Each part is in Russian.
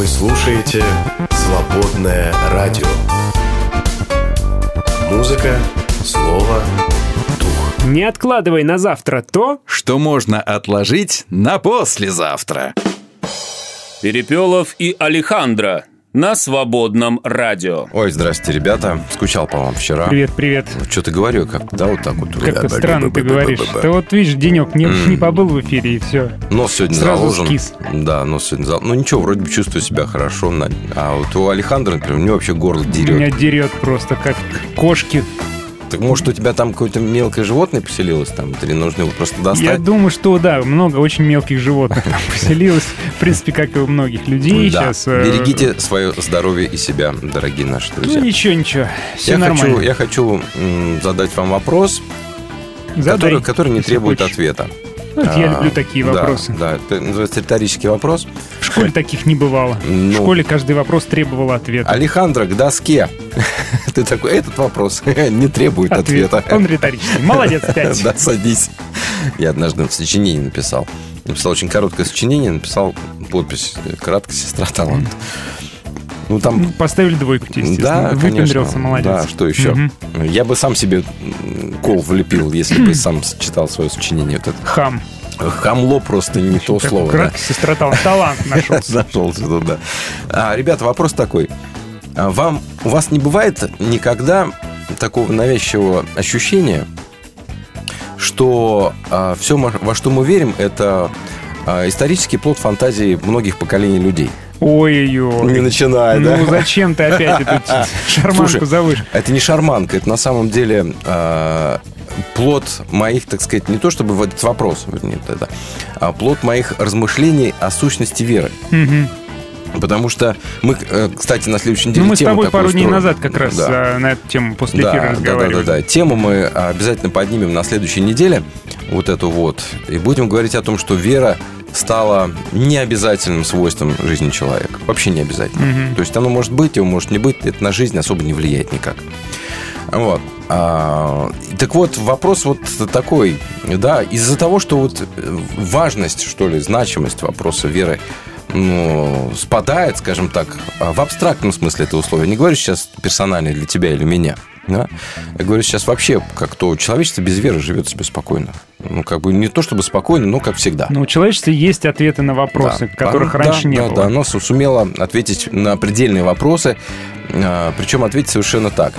Вы слушаете «Свободное радио». Музыка, слово, дух. Не откладывай на завтра то, что можно отложить на послезавтра. Перепелов и Алехандро на свободном радио. Ой, здрасте, ребята. Скучал по вам вчера. Привет, привет. Что-то говорю как-то, да, вот так вот. Как-то странно ты говоришь. Ты вот видишь, денек не побыл в эфире, и все. Нос сегодня заложен. Да, нос сегодня заложен. Ну ничего, вроде бы чувствую себя хорошо. А вот у Алехандро, например, у него вообще горло дерет. Меня дерет просто, как кошки. Так, может, у тебя там какое-то мелкое животное поселилось там? Или нужно его просто достать? Я думаю, что да, много очень мелких животных там поселилось. В принципе, как и у многих людей сейчас. Берегите свое здоровье и себя, дорогие наши друзья. Ну, ничего. Все нормально. Я хочу задать вам вопрос, который не требует ответа. Я люблю такие вопросы. Да, это называется риторический вопрос. В школе таких не бывало. В школе каждый вопрос требовал ответа. Алехандро, к доске. Ты такой, этот вопрос не требует ответа. Он риторический. Молодец, 5. Да, садись. Я однажды в сочинении написал очень короткое сочинение, написал подпись «Краткая сестра таланта». Ну, поставили двойку, естественно. Да, выпендрился, молодец. Да, что еще? Угу. Я бы сам себе кол влепил, если бы сам читал свое сочинение. Вот это. Хам. Хамло просто не то слово. Крак, да. Сестра талант нашелся. Нашелся, да. Ребята, вопрос такой. У вас не бывает никогда такого навязчивого ощущения, что все, во что мы верим, это исторический плод фантазии многих поколений людей? Ой-ой-ой. Не начинай, да? Ну, зачем ты опять эту шарманку завышишь? Это не шарманка, это на самом деле плод моих, так сказать, не то чтобы этот вопрос, вернее, это, а плод моих размышлений о сущности веры. Потому что мы, кстати, на следующей неделе... Ну, мы с тобой пару дней назад как раз на эту тему после эфира разговаривали. Да. Тему мы обязательно поднимем на следующей неделе, вот эту вот, и будем говорить о том, что вера стало необязательным свойством жизни человека. Вообще необязательным. То есть оно может быть, его может не быть. Это на жизнь особо не влияет никак. Вот. Так вот, вопрос вот такой. Да, из-за того, что вот важность, что ли, значимость вопроса веры спадает, скажем так, в абстрактном смысле этого слова. Я не говорю сейчас персонально для тебя или меня. Да? Я говорю сейчас вообще, как то человечество без веры живет себе спокойно. Ну, как бы не то чтобы спокойно, но как всегда. Но у человечества есть ответы на вопросы, которых раньше не было. Да, оно сумело ответить на предельные вопросы, причем ответить совершенно так.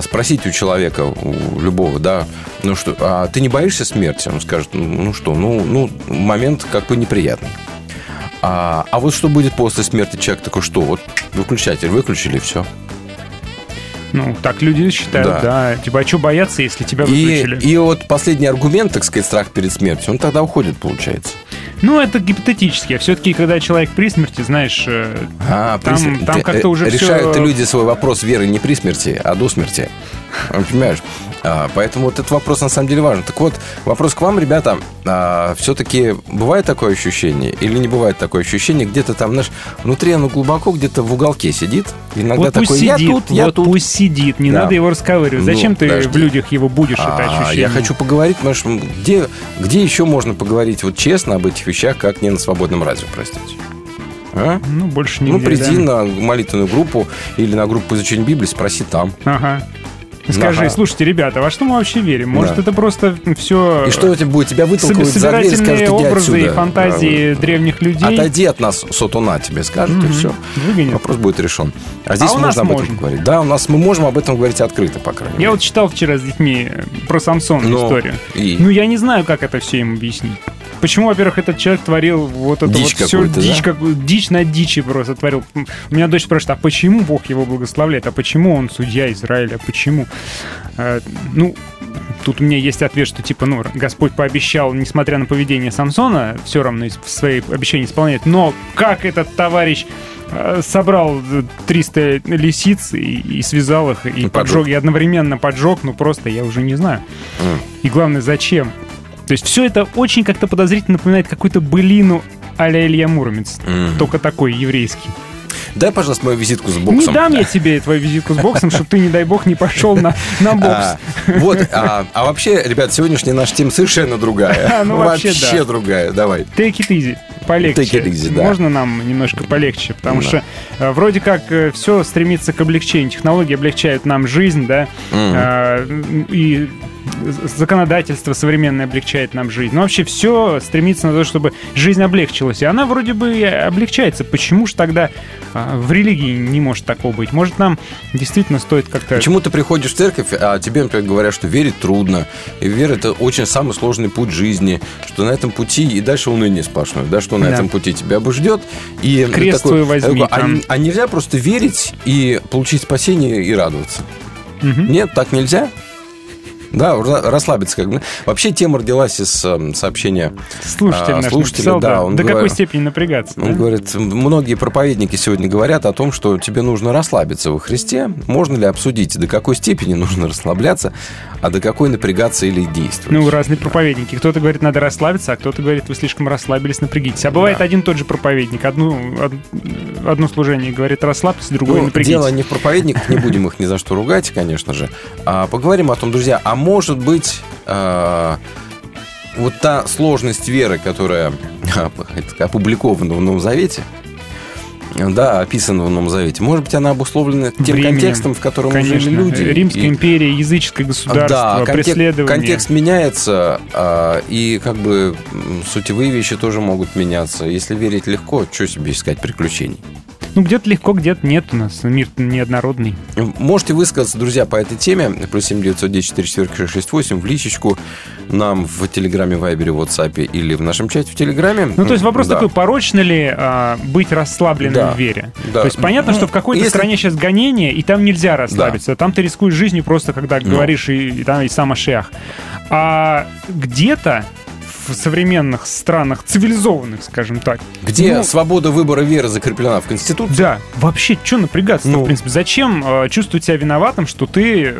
Спросить у человека, у любого, да, ну что, а ты не боишься смерти? Он скажет, ну что, ну момент как бы неприятный. А вот что будет после смерти? Человек такой, что? Вот выключатель выключили, и все. Ну, так люди считают, да. Типа, а что бояться, если тебя выключили? И вот последний аргумент, так сказать, страх перед смертью, он тогда уходит, получается. Ну, это гипотетически. А все-таки, когда человек при смерти, знаешь, там как-то уже решают все... Решают люди свой вопрос веры не при смерти, а до смерти. Понимаешь? Поэтому вот этот вопрос на самом деле важен. Так вот, вопрос к вам, ребята. Все-таки бывает такое ощущение или не бывает такое ощущение? Где-то там, знаешь, внутри оно глубоко, где-то в уголке сидит. Иногда вот такой, я тут. Пусть сидит, не надо его расковыривать. Зачем ты в людях его будешь, это ощущение? Я хочу поговорить, потому что где еще можно поговорить вот честно об этих вещах, как не на свободном радио, простите? Ну, больше нигде. Ну, приди на молитвенную группу или на группу изучения Библии, спроси там. Скажи, слушайте, ребята, во что мы вообще верим? Может, это просто все... И что будет? Тебя вытолкнут за дверь и скажут, иди отсюда. Образы и фантазии древних людей. Отойди от нас, сатана, тебе скажут, и все. Выгонят. Вопрос будет решен. А здесь можно об этом говорить. Да, у нас мы можем об этом говорить открыто, по крайней мере. Я вот читал вчера с детьми про Самсона историю. Ну, я не знаю, как это все им объяснить. Почему, во-первых, этот человек творил вот это дичь вот все, дичь на дичи просто творил. У меня дочь спрашивает, а почему Бог его благословляет? А почему он судья Израиля? Почему? Тут у меня есть ответ, что типа, Господь пообещал, несмотря на поведение Самсона, все равно свои обещания исполняет. Но как этот товарищ собрал 300 лисиц и связал их, и поджег, и одновременно поджег, просто я уже не знаю. И главное, зачем? То есть все это очень как-то подозрительно напоминает какую-то былину а-ля Илья Муромец. Только такой, еврейский. Дай, пожалуйста, мою визитку с боксом. Не дам я тебе твою визитку с боксом, чтобы ты, не дай бог, не пошел на бокс. А вообще, ребят, сегодняшняя наша тема совершенно другая. Вообще другая, давай. Take it easy. полегче. Да. Можно нам немножко полегче? Потому что вроде как все стремится к облегчению. Технологии облегчают нам жизнь, да, и законодательство современное облегчает нам жизнь. Но вообще все стремится на то, чтобы жизнь облегчилась. И она вроде бы облегчается. Почему же тогда в религии не может такого быть? Может, нам действительно стоит как-то... Почему ты приходишь в церковь, а тебе, например, говорят, что верить трудно, и вера — это очень самый сложный путь жизни, что на этом пути и дальше уныние сплошное, да, что на этом пути тебя обождет. И крест такой, твой возьми. А нельзя просто верить и получить спасение и радоваться? Угу. Нет, так нельзя. Да, расслабиться как бы. Вообще тема родилась из сообщения слушателя, написал, да, он до какой степени напрягаться. Он говорит, многие проповедники сегодня говорят о том, что тебе нужно расслабиться во Христе. Можно ли обсудить, до какой степени нужно расслабляться, а до какой напрягаться или действовать? Ну, разные проповедники. Кто-то говорит, надо расслабиться, а кто-то говорит, вы слишком расслабились, напрягитесь. А бывает один тот же проповедник. Одно служение говорит, расслабьтесь, другое напрягитесь. Дело не в проповедниках, не будем их ни за что ругать, конечно же. Поговорим о том, друзья, а может быть, вот та сложность веры, которая опубликована в Новом Завете, да, описана в Новом Завете, может быть, она обусловлена тем контекстом, в котором жили люди. Римская империя, языческое государство, преследование. Контекст меняется, и как бы сутевые вещи тоже могут меняться. Если верить легко, что себе искать приключений? Ну, где-то легко, где-то нет у нас. Мир неоднородный. Можете высказаться, друзья, по этой теме. Плюс 7-910-4-4-6-8 в личечку нам в Телеграме, Вайбере, WhatsApp или в нашем чате в Телеграме. Ну, то есть вопрос такой, порочно ли быть расслабленным в вере? Да. То есть понятно, что в какой-то стране сейчас гонение, и там нельзя расслабиться. Там ты рискуешь жизнью просто, когда говоришь и сам о шиях. А где-то в современных странах, цивилизованных, скажем так. Где свобода выбора веры закреплена в Конституции? Да. Вообще, что напрягаться? В принципе, зачем чувствовать себя виноватым, что ты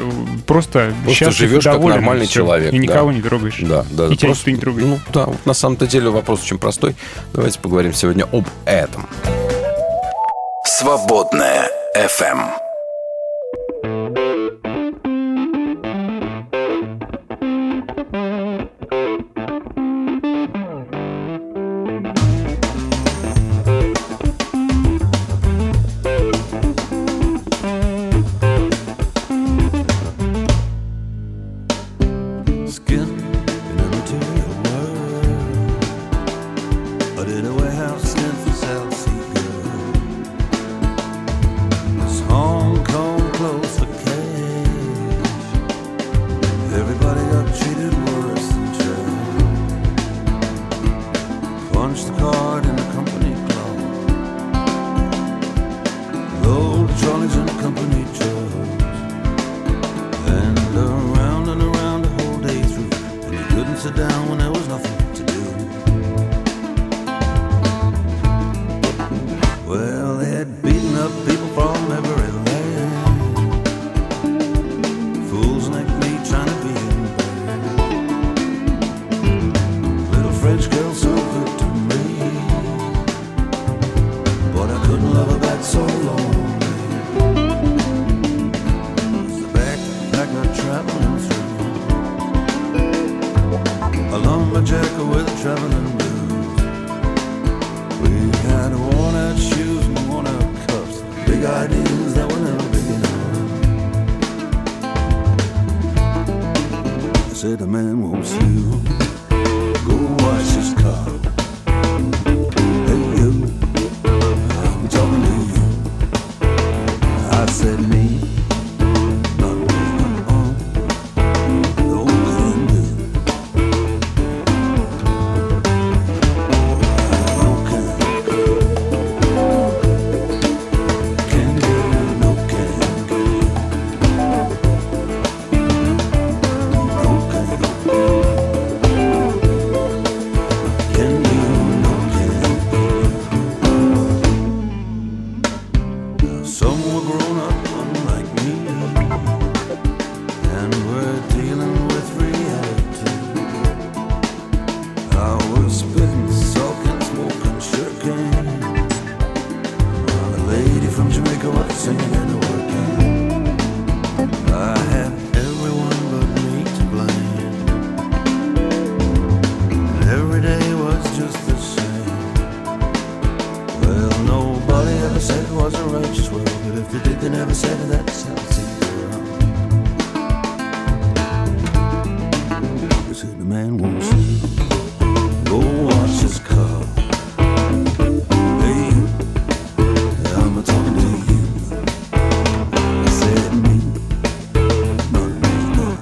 просто счастлив, живешь доволен, как нормальный человек. И никого не трогаешь. Да. И тебя никто не трогает. На самом-то деле вопрос очень простой. Давайте поговорим сегодня об этом. Свободная FM. never said it was a righteous world, but if they did, they never said it, that's how it's wrong. Cause who the man wants to go watch his car. Hey, I'm talking to you. I said me, not me, not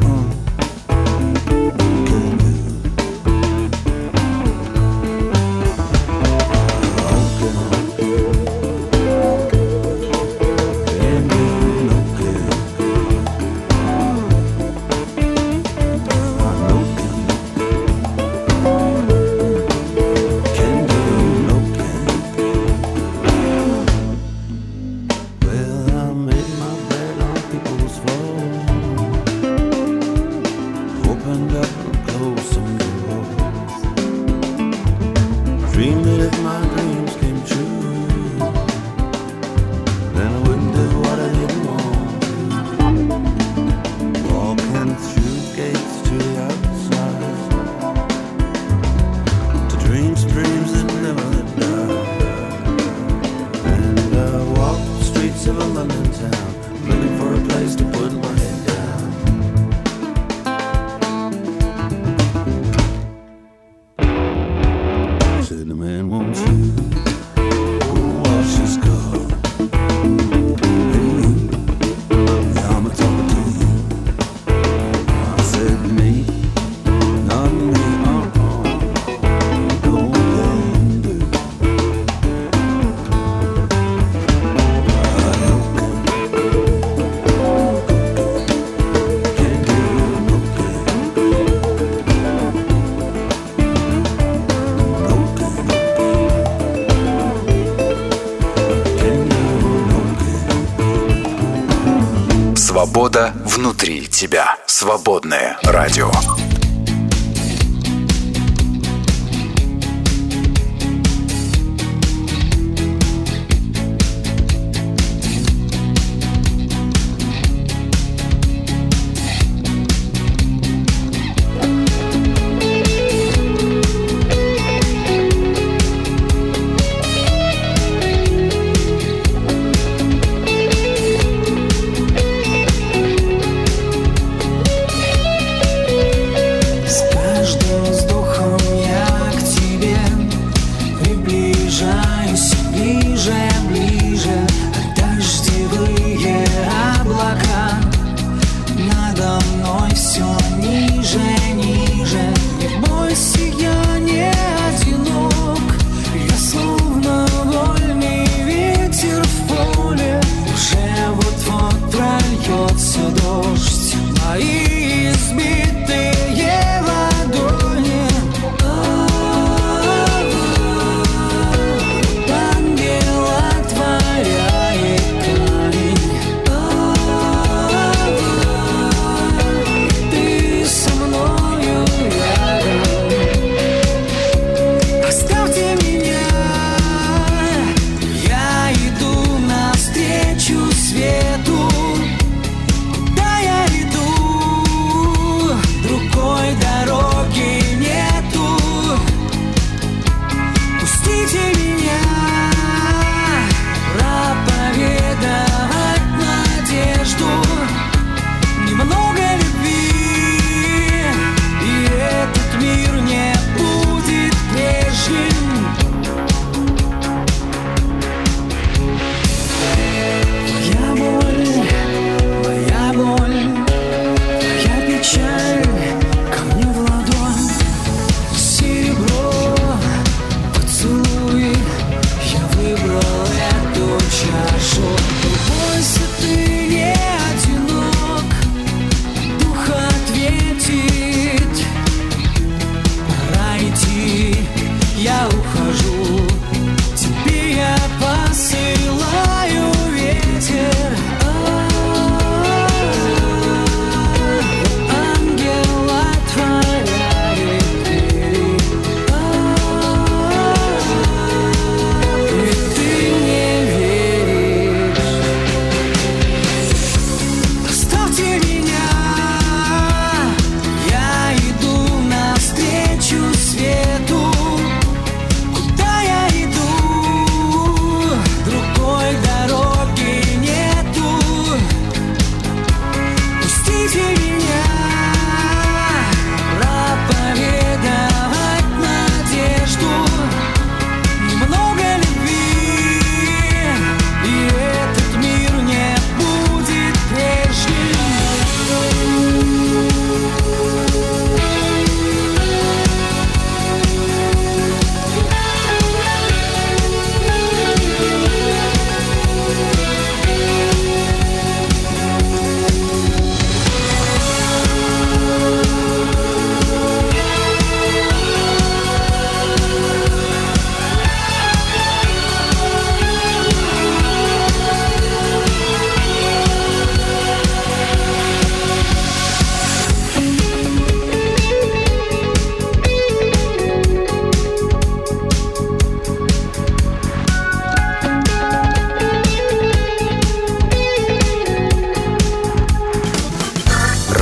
Свобода внутри тебя. Свободное радио.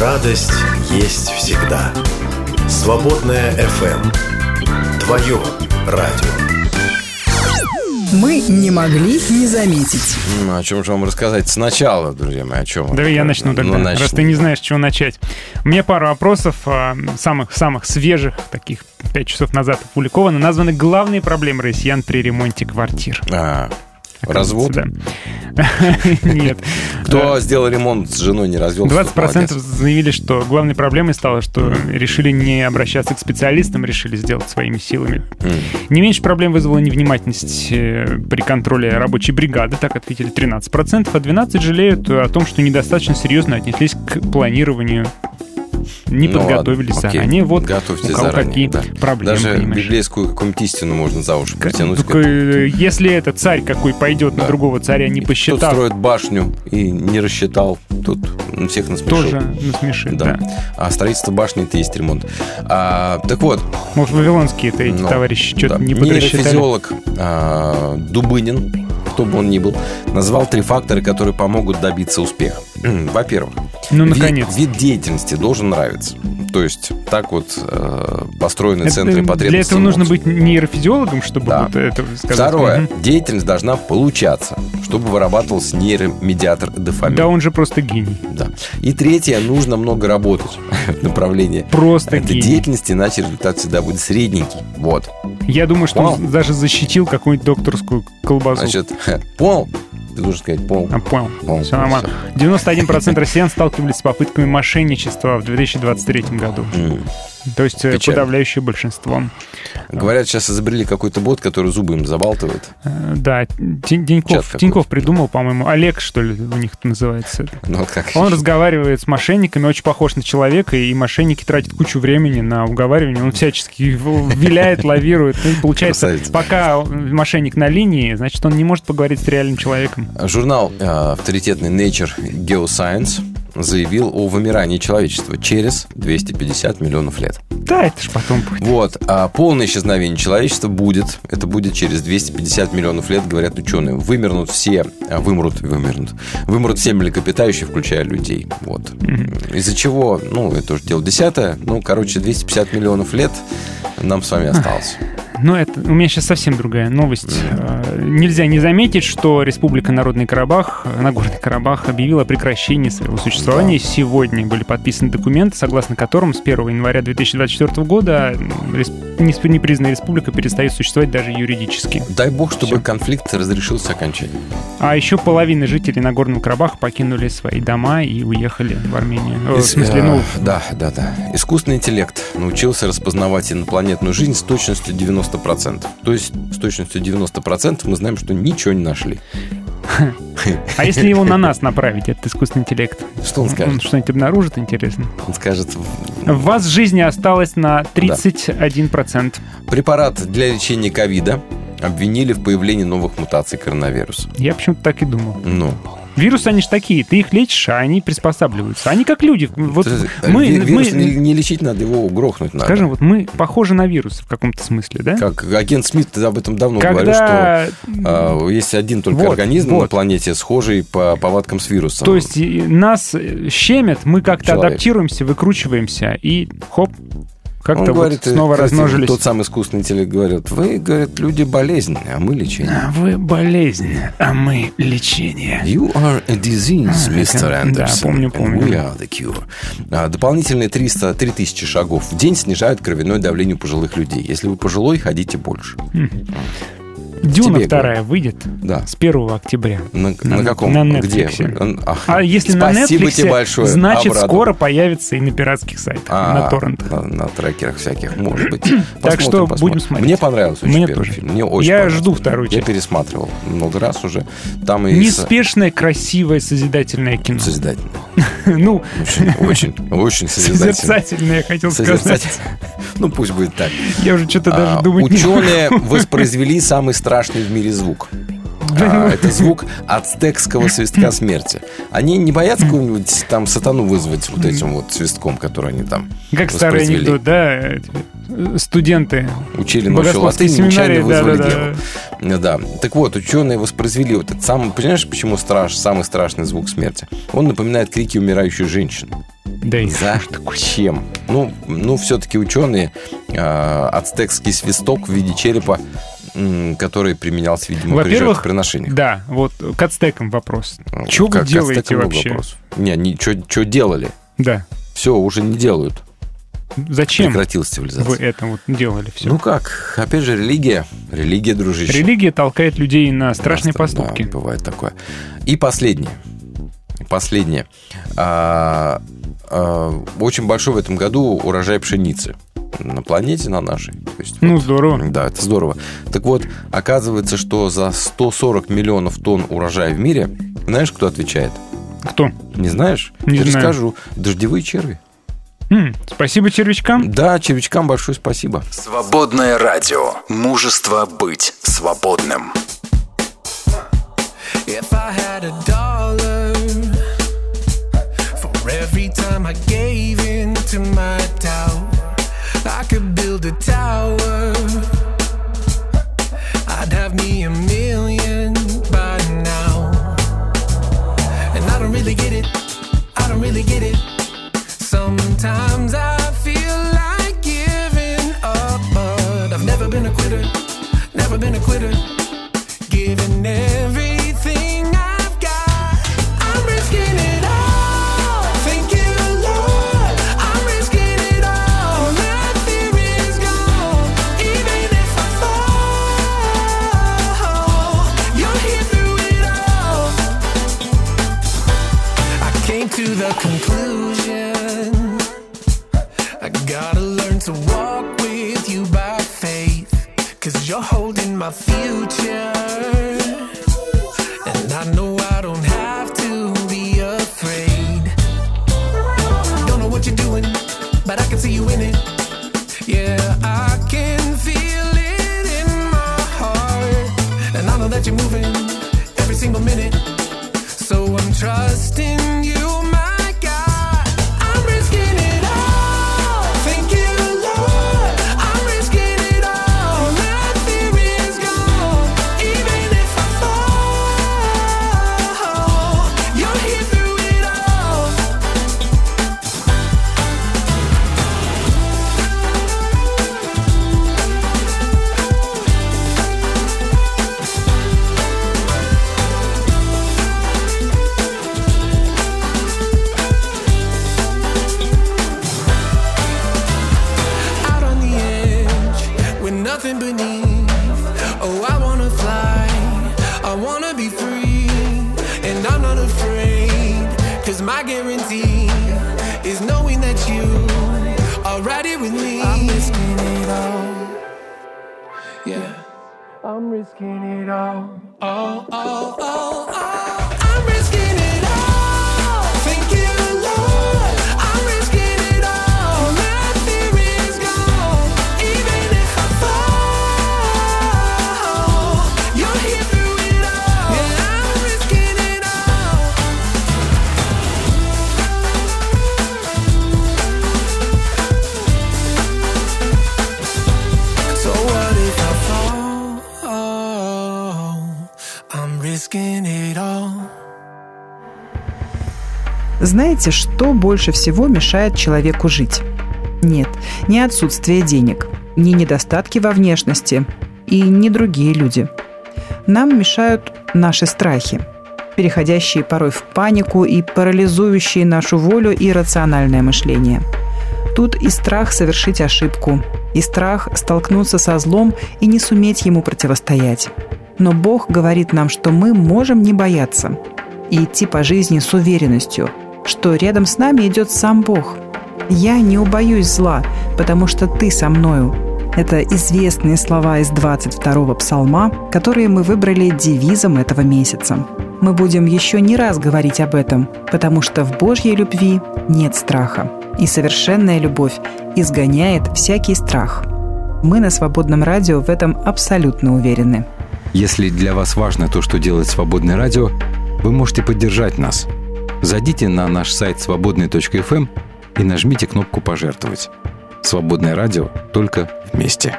Радость есть всегда. Свободная FM. Твое радио. Мы не могли не заметить. Ну, о чем же вам рассказать сначала, друзья мои? О чем? Да я начну тогда, раз ты не знаешь, с чего начать. У меня пара вопросов, самых-самых свежих, таких 5 часов назад опубликовано. Названы главные проблемы россиян при ремонте квартир. Развод? Нет. Кто сделал ремонт с женой, не развелся? 20% заявили, что главной проблемой стало, что решили не обращаться к специалистам, решили сделать своими силами. Не меньше проблем вызвала невнимательность при контроле рабочей бригады, так ответили 13%, а 12% жалеют о том, что недостаточно серьезно отнеслись к планированию. Не подготовились заранее. Вот у кого какие проблемы. Даже библейскую какую-нибудь истину можно за уши притянуть. Если это царь какой пойдет на другого царя, не посчитав. Кто строит башню и не рассчитал, тут всех насмешил. Тоже насмешит, да. А строительство башни — это есть ремонт. Так вот. Может, вавилонские эти товарищи что-то не подрасчитали. Нейрофизиолог Дубынин, кто бы он ни был, назвал 3 фактора, которые помогут добиться успеха. Во-первых, вид деятельности должен нравиться. То есть так вот построены центры потребностей. Для этого нужно быть нейрофизиологом, чтобы вот это сказать. Второе. Деятельность должна получаться, чтобы вырабатывался нейромедиатор дофамин. Да он же просто гений. Да. И третье. Нужно много работать в направлении просто этой деятельности, иначе результат всегда будет средненький. Вот. Я думаю, что он даже защитил какую-нибудь докторскую колбасу. Значит, ты должен сказать пол. Пол. Все нормально. 91% россиян сталкивались с попытками мошенничества в 2023 году. То есть подавляющее большинство. Говорят, сейчас изобрели какой-то бот, который зубы им забалтывает. Да, Тиньков придумал, по-моему. Олег, что ли, у них называется. Он разговаривает с мошенниками, очень похож на человека, и мошенники тратят кучу времени на уговаривание. Он всячески виляет, лавирует. Получается, пока мошенник на линии, значит, он не может поговорить с реальным человеком. Журнал авторитетный Nature Geoscience заявил о вымирании человечества через 250 миллионов лет. Да, это ж потом будет. Вот, а полное исчезновение человечества будет, это будет через 250 миллионов лет, говорят ученые. Вымрут все млекопитающие, включая людей. Вот. Из-за чего, это уже дело 10-е, 250 миллионов лет нам с вами осталось. У меня сейчас совсем другая новость. Нельзя не заметить, что Республика Нагорный Карабах объявила о прекращении своего существования. Да. Сегодня были подписаны документы, согласно которым с 1 января 2024 года непризнанная республика перестает существовать даже юридически. Дай бог, чтобы конфликт разрешился окончательно. А еще половина жителей Нагорного Карабаха покинули свои дома и уехали в Армению. Да. Искусственный интеллект научился распознавать инопланетную жизнь с точностью 90%. То есть с точностью 90% мы знаем, что ничего не нашли. А если его на нас направить, этот искусственный интеллект? Что он скажет? Он что-нибудь обнаружит, интересно? Он скажет... В вас жизни осталось на 31%. Препарат для лечения ковида обвинили в появлении новых мутаций коронавируса. Я почему-то так и думал. Вирусы, они же такие, ты их лечишь, а они приспосабливаются. Они как люди. Вот вирус не лечить надо, его грохнуть надо. Скажем, вот мы похожи на вирусы в каком-то смысле, да? Как агент Смит об этом давно говорил, что есть один только организм на планете, схожий по повадкам с вирусом. То есть нас щемят, мы как-то адаптируемся, выкручиваемся, и хоп. Как-то говорит, снова размножились. Тот самый искусственный интеллект говорит, вы, говорят, люди болезнь, а мы лечение. Вы болезнь, а мы лечение. You are a disease, Mr. Anderson. Да, помню. We are the cure. Дополнительные 3000 шагов в день снижают кровяное давление у пожилых людей. Если вы пожилой, ходите больше. Дюна 2 выйдет с 1 октября. На каком? На Netflix. А если на Netflix, значит, скоро появится и на пиратских сайтах, на торрентах. На трекерах всяких, может быть. Так что будем смотреть. Мне понравился очень первый фильм. Мне очень понравился. Я жду вторую часть. Я пересматривал много раз уже. Неспешное, красивое, созидательное кино. Созидательное. Очень созидательное. Созерцательное, я хотел сказать. Пусть будет так. Я уже что-то даже думать не могу. Ученые воспроизвели самый страшный в мире звук. Это звук ацтекского свистка смерти. Они не боятся какого-нибудь там сатану вызвать вот этим вот свистком, который они там как старый анекдот, да? Студенты учили ночью латынь, нечаянно вызвали демона. Да. Так вот, ученые воспроизвели вот этот самый... Понимаешь, почему самый страшный звук смерти? Он напоминает крики умирающей женщины. Да и зачем? Ну, все-таки ученые ацтекский свисток в виде черепа, который применялся, видимо, во-первых, при жертвоприношениях. Да, вот к ацтекам вопрос. Чего вы делаете вообще? Вопрос. Не, что делали? Да. Все, уже не делают. Зачем вы это вот делали все? Ну как, опять же, религия, дружище. Религия толкает людей на страшные поступки. Да, бывает такое. И последнее. Очень большой в этом году урожай пшеницы на планете, на нашей. То есть, здорово. Да, это здорово. Так вот, оказывается, что за 140 миллионов тонн урожая в мире, знаешь, кто отвечает? Кто? Не знаешь? Не знаю. Расскажу. Дождевые черви. Спасибо червячкам. Да, червячкам большое спасибо. Свободное радио. Мужество быть свободным. If I had a dollar for every time I gave in to my doubt, I could build a tower. I'd have me a million by now. And I don't really get it. I don't really get it. Sometimes I feel like giving up, but I've never been a quitter, never been a quitter, giving everything I've got. I'm risking it all, thank you Lord, I'm risking it all, my fear is gone, even if I fall, you're here through it all. I came to the conclusion to walk with you by faith, 'cause you're holding my future, and I know I don't have to be afraid. Don't know what you're doing, but I can see you in it. Yeah, I can feel it in my heart, and I know that you're moving every single minute, so I'm trusting you. Знаете, что больше всего мешает человеку жить? Нет, не отсутствие денег, не недостатки во внешности и не другие люди. Нам мешают наши страхи, переходящие порой в панику и парализующие нашу волю и рациональное мышление. Тут и страх совершить ошибку, и страх столкнуться со злом и не суметь ему противостоять. Но Бог говорит нам, что мы можем не бояться и идти по жизни с уверенностью, что рядом с нами идет сам Бог. «Я не убоюсь зла, потому что ты со мною». Это известные слова из 22-го псалма, которые мы выбрали девизом этого месяца. Мы будем еще не раз говорить об этом, потому что в Божьей любви нет страха. И совершенная любовь изгоняет всякий страх. Мы на Свободном радио в этом абсолютно уверены. Если для вас важно то, что делает Свободное радио, вы можете поддержать нас. Зайдите на наш сайт свободный.фм и нажмите кнопку «Пожертвовать». Свободное радио только вместе.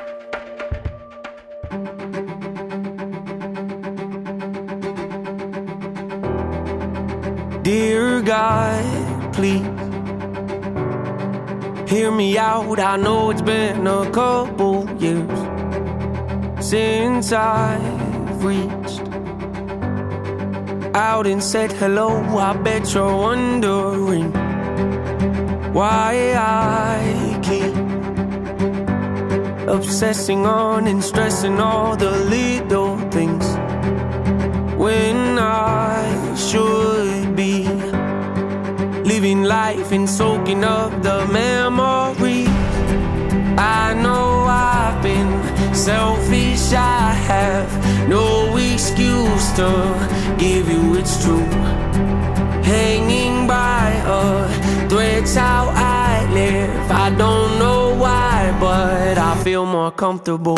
Dear God, please hear me out. I know it's been a couple years since I've reached out and said hello. I bet you're wondering why I keep obsessing on and stressing all the little things when I should be living life and soaking up the memories. I know I've been selfish, I have no excuse to give you, it's true. Hanging by a thread's how I live. I don't know why, but I feel more comfortable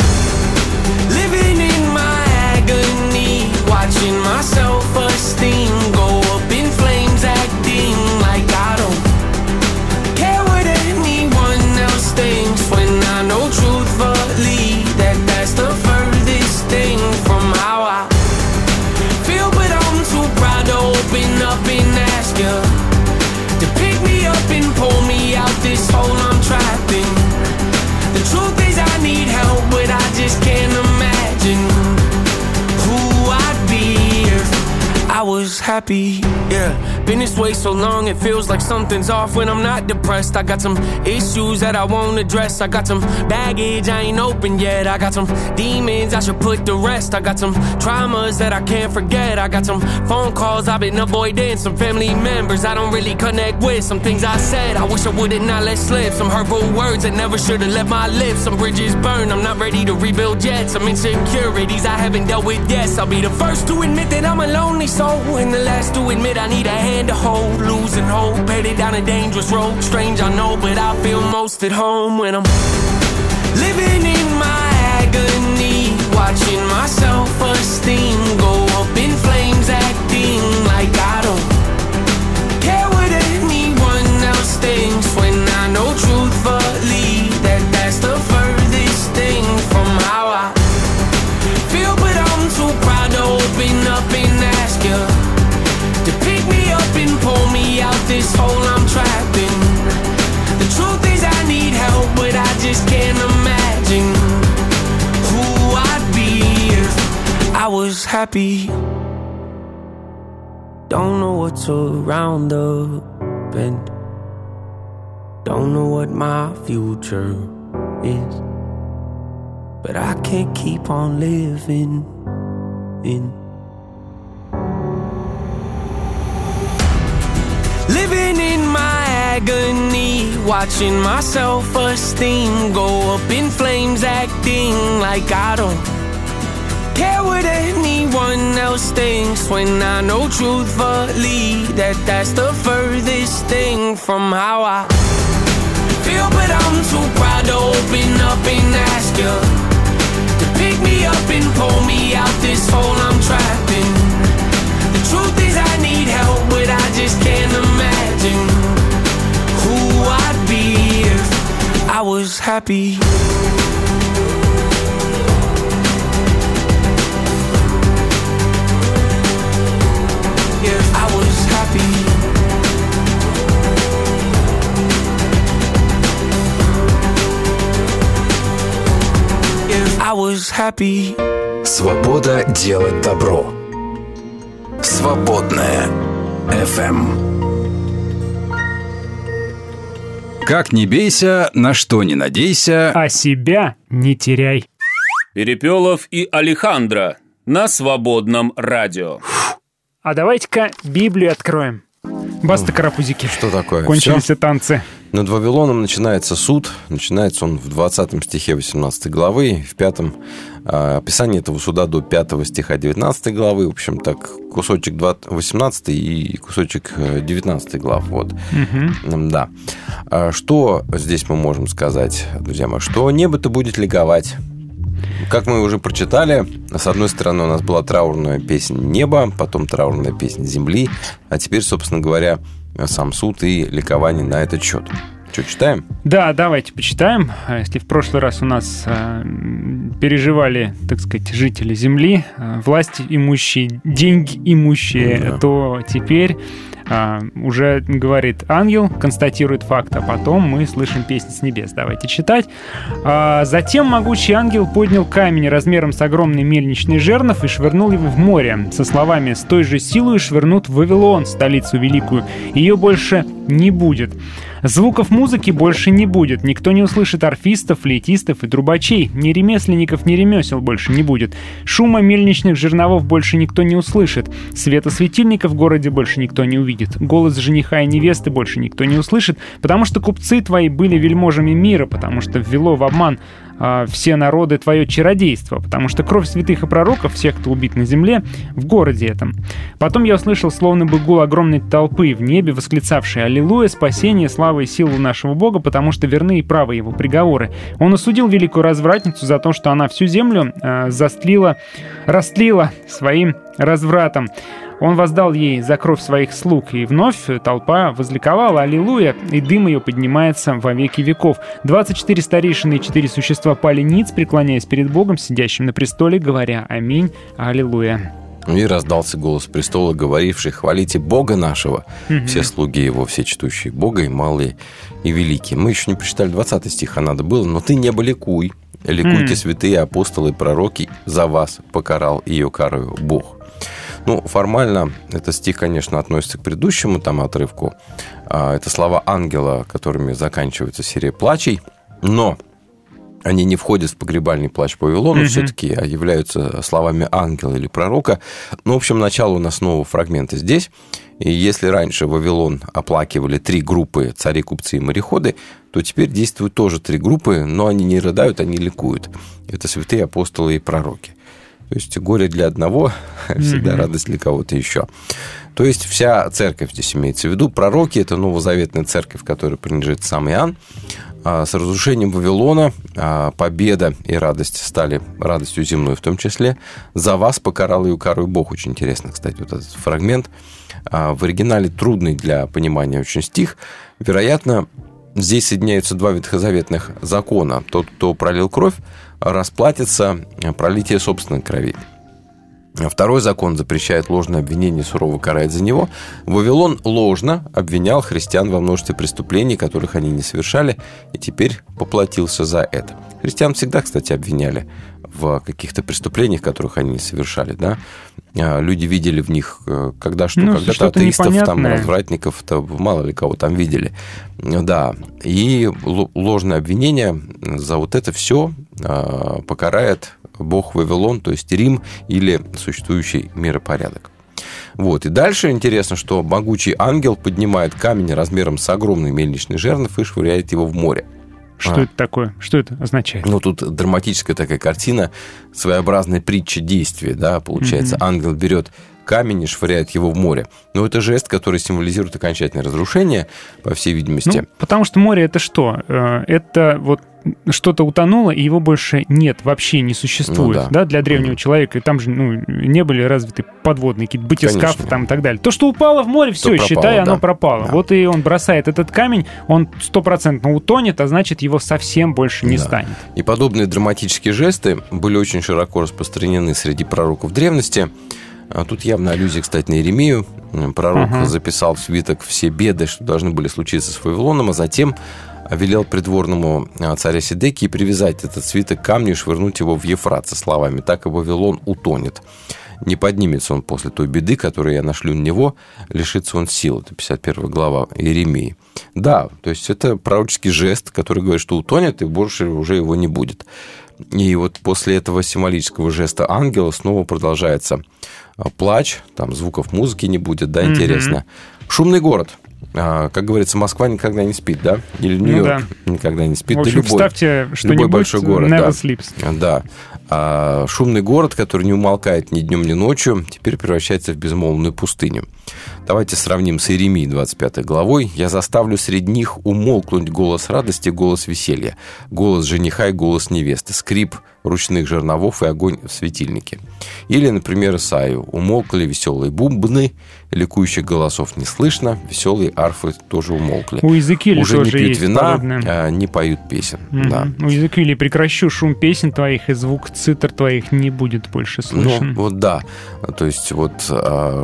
living in my agony, watching my self-esteem go up in flames, acting like I don't care what anyone else thinks, when I know truthfully that that's the furthest thing from how I feel. But I'm too proud to open up and ask you to pick me up and pull me out this hole I'm trapped in. The truth is I need help, but I just can't imagine I was happy, yeah. Been this way so long, it feels like something's off when I'm not depressed. I got some issues that I won't address. I got some baggage I ain't opened yet. I got some demons I should put to rest. I got some traumas that I can't forget. I got some phone calls I've been avoiding. Some family members I don't really connect with. Some things I said I wish I would've not let slip. Some hurtful words that never should've left my lips. Some bridges burned, I'm not ready to rebuild yet. Some insecurities I haven't dealt with yet. I'll be the first to admit that I'm a lonely soul, and the last to admit I need a hand to hold. Losing hope, headed down a dangerous road. Strange, I know, but I feel most at home when I'm living in my agony, watching my self-esteem go up in flames, acting like I don't care what anyone else thinks, when I know truthfully that that's the furthest thing from how I feel. But I'm too proud to open up and ask you to pick me up and pull me out this hole I'm trapped in. The truth is I need help, but I just can't imagine who I'd be if I was happy. Don't know what's around the bend, don't know what my future is, but I can't keep on living in. Living in my agony, watching my self-esteem go up in flames, acting like I don't care what anyone else thinks, when I know truthfully that that's the furthest thing from how I feel. But I'm too proud to open up and ask you to pick me up and pull me out this hole I'm trapped in. The truth is I need help, but I just can't imagine who I'd be if I was happy. If I was happy. If I was happy. Свобода делать добро. Свободная FM. Как не бейся, на что не надейся, а себя не теряй. Перепелов и Алехандро на Свободном радио. А давайте-ка Библию откроем. Баста, карапузики. Что такое? Кончились все танцы. Над Вавилоном начинается суд. Начинается он в 20 стихе 18 главы. В 5-м описании этого суда до 5 стиха 19 главы. В общем, так, кусочек 18 и кусочек 19 глав. Вот. Угу. Да. Что здесь мы можем сказать, друзья мои? Что небо-то будет ликовать. Как мы уже прочитали, с одной стороны у нас была траурная песня неба, потом траурная песня земли, а теперь, собственно говоря, сам суд и ликование на этот счет. Что, читаем? Да, давайте почитаем. Если в прошлый раз у нас переживали, так сказать, жители земли, власть имущие, деньги имущие, то теперь уже говорит ангел, констатирует факт, а потом мы слышим песню с небес. Давайте читать. «Затем могучий ангел поднял камень размером с огромный мельничный жернов и швырнул его в море. Со словами «С той же силой швырнут в Вавилон, столицу великую. Ее больше не будет. Звуков музыки больше не будет. Никто не услышит арфистов, флейтистов и трубачей. Ни ремесленников, ни ремесел больше не будет. Шума мельничных жерновов больше никто не услышит. Света светильника в городе больше никто не увидит. Голос жениха и невесты больше никто не услышит, потому что купцы твои были вельможами мира, потому что ввело в обман все народы твое чародейство, потому что кровь святых и пророков, всех, кто убит на земле, в городе этом». Потом я услышал, словно бы гул огромной толпы в небе, восклицавшей «Аллилуйя, спасение, слава и силу нашего Бога, потому что верны и правы его приговоры. Он осудил великую развратницу за то, что она всю землю растлила своим развратом. Он воздал ей за кровь своих слуг, и вновь толпа возликовала, аллилуйя, и дым ее поднимается во веки веков. 24 старейшины и 4 существа пали ниц, преклоняясь перед Богом, сидящим на престоле, говоря «Аминь, аллилуйя». И раздался голос престола, говоривший «Хвалите Бога нашего, все слуги его, все чтущие Бога, и малые, и великие». Мы еще не прочитали 20 стих, а надо было, но ты небо ликуй, ликуйте, святые апостолы и пророки, за вас покарал ее карою Бог. Ну, формально этот стих, конечно, относится к предыдущему там отрывку. Это слова ангела, которыми заканчивается серия плачей, но они не входят в погребальный плач по Вавилону все-таки, а являются словами ангела или пророка. Ну, в общем, начало у нас нового фрагмента здесь. И если раньше Вавилон оплакивали три группы – цари, купцы и мореходы, то теперь действуют тоже три группы, но они не рыдают, они ликуют. Это святые апостолы и пророки. То есть горе для одного, всегда радость для кого-то еще. То есть вся церковь здесь имеется в виду. Пророки – это новозаветная церковь, которой принадлежит сам Иоанн. С разрушением Вавилона победа и радость стали радостью земной в том числе. «За вас покарал ее карой Бог». Очень интересно, кстати, вот этот фрагмент. В оригинале трудный для понимания очень стих. Вероятно, здесь соединяются два ветхозаветных закона. Тот, кто пролил кровь, расплатится пролитие собственной крови. Второй закон запрещает ложное обвинение, сурово карает за него. Вавилон ложно обвинял христиан во множестве преступлений, которых они не совершали, и теперь поплатился за это. Христиан всегда, кстати, обвиняли в каких-то преступлениях, которых они не совершали, да? Люди видели в них, когда-то атеистов, там, развратников, мало ли кого там видели. Да, и ложное обвинение за вот это все покарает Бог Вавилон, то есть Рим или существующий миропорядок. Вот. И дальше интересно, что могучий ангел поднимает камень размером с огромный мельничный жернов и швыряет его в море. Что это такое? Что это означает? Ну, тут драматическая такая картина, своеобразная притча действия, да, получается. Ангел берет камень и швыряет его в море. Но это жест, который символизирует окончательное разрушение, по всей видимости. Ну, потому что море – это что? Это вот что-то утонуло, и его больше нет, вообще не существует, да, для древнего человека. И там же не были развиты подводные какие-то батискафы там, и так далее. То, что упало в море, все, пропало, считай, оно пропало. Да. Вот и он бросает этот камень, он 100% утонет, а значит, его совсем больше не станет. И подобные драматические жесты были очень широко распространены среди пророков древности. Тут явно аллюзия, кстати, на Иеремию. Пророк записал в свиток все беды, что должны были случиться с Вавилоном, а затем велел придворному царя Сидекии привязать этот свиток к камню и швырнуть его в Ефрат со словами «Так и Вавилон утонет. Не поднимется он после той беды, которую я нашлю на него, лишится он сил». Это 51 глава Иеремии. Да, то есть это пророческий жест, который говорит, что утонет, и больше уже его не будет. И вот после этого символического жеста ангела снова продолжается плач, там звуков музыки не будет, да, интересно. Шумный город. Как говорится, Москва никогда не спит, да? Или Нью-Йорк никогда не спит. В общем, вставьте что-нибудь, большой город, never sleeps. Да. Шумный город, который не умолкает ни днем, ни ночью, теперь превращается в безмолвную пустыню. Давайте сравним с Иеремией 25 главой. «Я заставлю среди них умолкнуть голос радости, голос веселья, голос жениха и голос невесты, скрип ручных жерновов и огонь в светильнике». Или, например, Исаию: «Умолкли веселые бубны, ликующих голосов не слышно, веселые арфы тоже умолкли». У Иезекииля уже не пьют вина, не поют песен. Угу. Да. У Иезекииля: «Прекращу шум песен твоих, и звук цитр твоих не будет больше слышен». Ну, вот да. То есть вот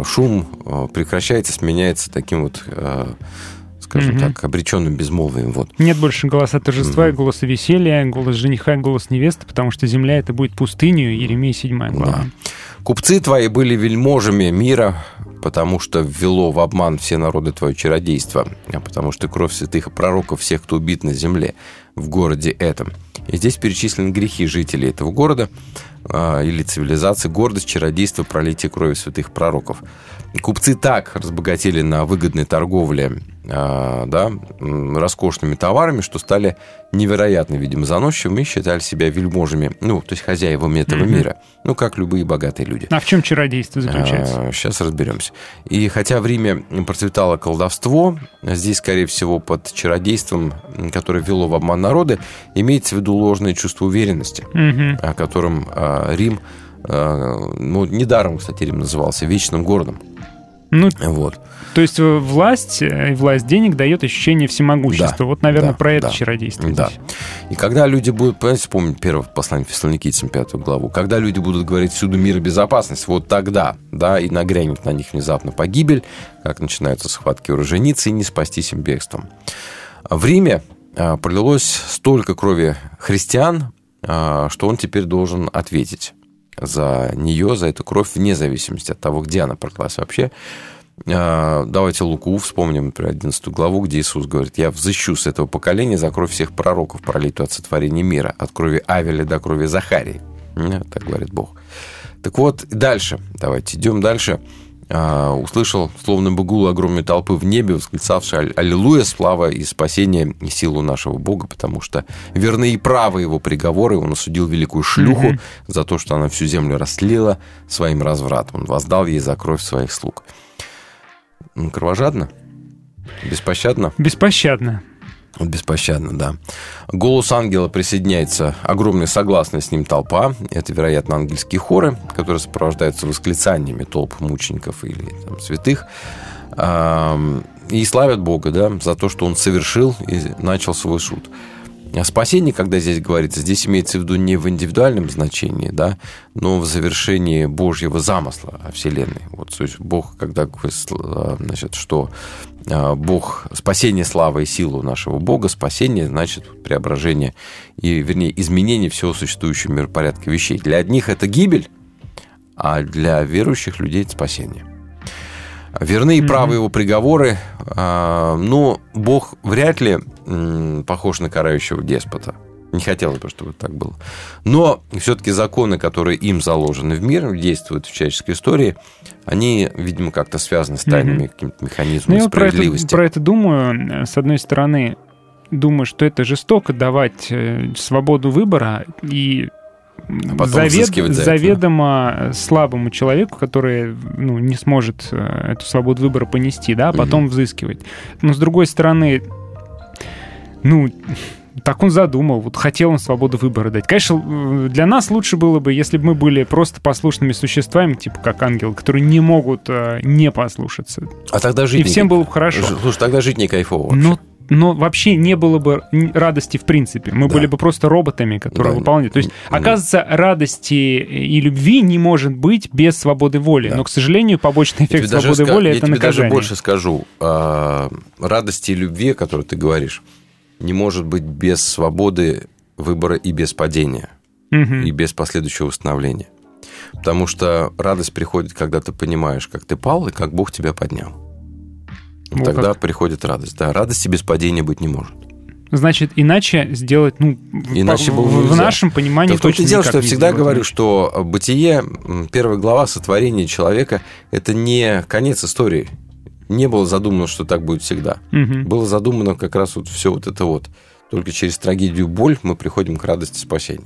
шум прекращается, сменяется таким вот... скажем так, обреченным безмолвием. Вот. Нет больше голоса торжества, и голоса веселья, голос жениха, голос невесты, потому что земля это будет пустынью, Иеремия 7 глава. Да. «Купцы твои были вельможами мира, потому что ввело в обман все народы твое чародейство, потому что кровь святых и пророков всех, кто убит на земле, в городе этом». И здесь перечислены грехи жителей этого города или цивилизации: гордость, чародейство, пролитие крови святых пророков. Купцы так разбогатели на выгодной торговле роскошными товарами, что стали невероятно, видимо, заносчивыми и считали себя вельможами, то есть хозяевами этого мира, как любые богатые люди. А в чем чародейство заключается? Сейчас разберемся. И хотя в Риме процветало колдовство, здесь, скорее всего, под чародейством, которое вело в обман народы, имеется в виду ложное чувство уверенности, о котором Рим... недаром, кстати, Рим назывался вечным городом. Вот. То есть власть денег дает ощущение всемогущества. Да, вот, наверное, про это чародейство. Да. И когда люди будут, понимаете, вспомнить первое послание Фессалоникийцам, 5 главу, когда люди будут говорить: всюду мир и безопасность, вот тогда, и нагрянет на них внезапно погибель, как начинаются схватки уроженицы, и не спастись им бегством. В Риме пролилось столько крови христиан, что он теперь должен ответить за нее, за эту кровь, вне зависимости от того, где она пролилась вообще. Давайте Луку вспомним, например, 11 главу, где Иисус говорит: «Я взыщу с этого поколения за кровь всех пророков, пролитую от сотворения мира, от крови Авеля до крови Захарии». Так говорит Бог. Так вот, дальше. Давайте идем дальше. «Услышал, словно бы гул огромной толпы в небе, восклицавшей: Аллилуйя, слава и спасение и силу нашего Бога, потому что верны и правы его приговоры. Он осудил великую шлюху за то, что она всю землю растлила своим развратом. Он воздал ей за кровь своих слуг». Кровожадно? Беспощадно? Беспощадно. Вот беспощадно, да. «Голос ангела присоединяется огромная согласная с ним толпа». Это, вероятно, ангельские хоры, которые сопровождаются восклицаниями толп мучеников или святых. И славят Бога, за то, что он совершил и начал свой суд. Спасение, когда здесь говорится, здесь имеется в виду не в индивидуальном значении, но в завершении Божьего замысла о Вселенной. Вот, то есть Бог, когда Бог, спасение, слава и силу нашего Бога, спасение значит преображение и, вернее, изменение всего существующего миропорядка вещей. Для одних это гибель, а для верующих людей это спасение. «Верны и правы его приговоры», но Бог вряд ли похож на карающего деспота. Не хотелось бы, чтобы так было. Но все-таки законы, которые им заложены в мир, действуют в человеческой истории, они, видимо, как-то связаны с тайными какими-то механизмами справедливости. Я про это думаю. С одной стороны, думаю, что это жестоко давать свободу выбора и... заведомо слабому человеку, который не сможет эту свободу выбора понести, а потом взыскивать. Но, с другой стороны, так он задумал, хотел он свободу выбора дать. Конечно, для нас лучше было бы, если бы мы были просто послушными существами, типа как ангелы, которые не могут не послушаться. А тогда жить и всем было бы хорошо. Слушай, тогда жить не кайфово вообще. Но вообще не было бы радости в принципе. Мы были бы просто роботами, которые выполняют. То есть, оказывается, радости и любви не может быть без свободы воли. Но, к сожалению, побочный эффект свободы воли — это наказание. Я тебе даже больше скажу. Радости и любви, о которой ты говоришь, не может быть без свободы выбора и без падения, и без последующего восстановления. Потому что радость приходит, когда ты понимаешь, как ты пал и как Бог тебя поднял. Тогда приходит радость. Да, радости без падения быть не может. Значит, иначе сделать, иначе в нашем понимании точно никак не сделать. Что я всегда говорю, что Бытие, 1 глава, сотворение человека, это не конец истории. Не было задумано, что так будет всегда. Было задумано как раз вот все вот это вот. Только через трагедию, боль мы приходим к радости спасения.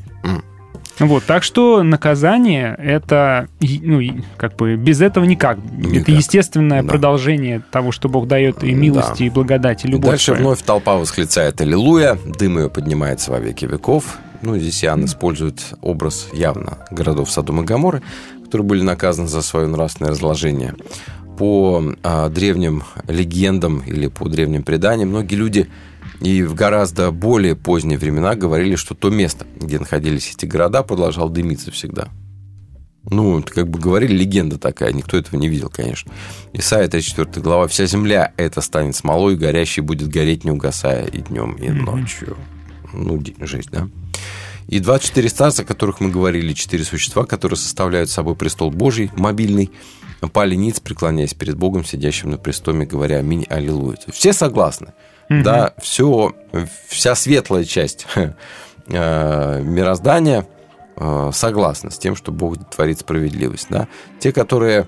Вот, так что наказание — это, ну, как бы, без этого никак. Это естественное продолжение того, что Бог дает и милости, и благодать, и любовь. Дальше вновь толпа восклицает «Аллилуйя», дым ее поднимается во веки веков. Ну, здесь Иоанн использует образ явно городов Содома и Гоморры, которые были наказаны за свое нравственное разложение. По древним легендам или по древним преданиям многие люди и в гораздо более поздние времена говорили, что то место, где находились эти города, продолжало дымиться всегда. Ну, как бы говорили, легенда такая, никто этого не видел, конечно. Исаия 34 глава. «Вся земля эта станет смолой, горящей будет гореть, не угасая и днем, и ночью». Ну, жесть, да? И 24 старца, о которых мы говорили, 4 существа, которые составляют собой престол Божий, мобильный, пали ниц, преклоняясь перед Богом, сидящим на престоме, говоря «Аминь, аллилуйя». Все согласны. Да, все, вся светлая часть мироздания согласна с тем, что Бог творит справедливость. Да? Те, которые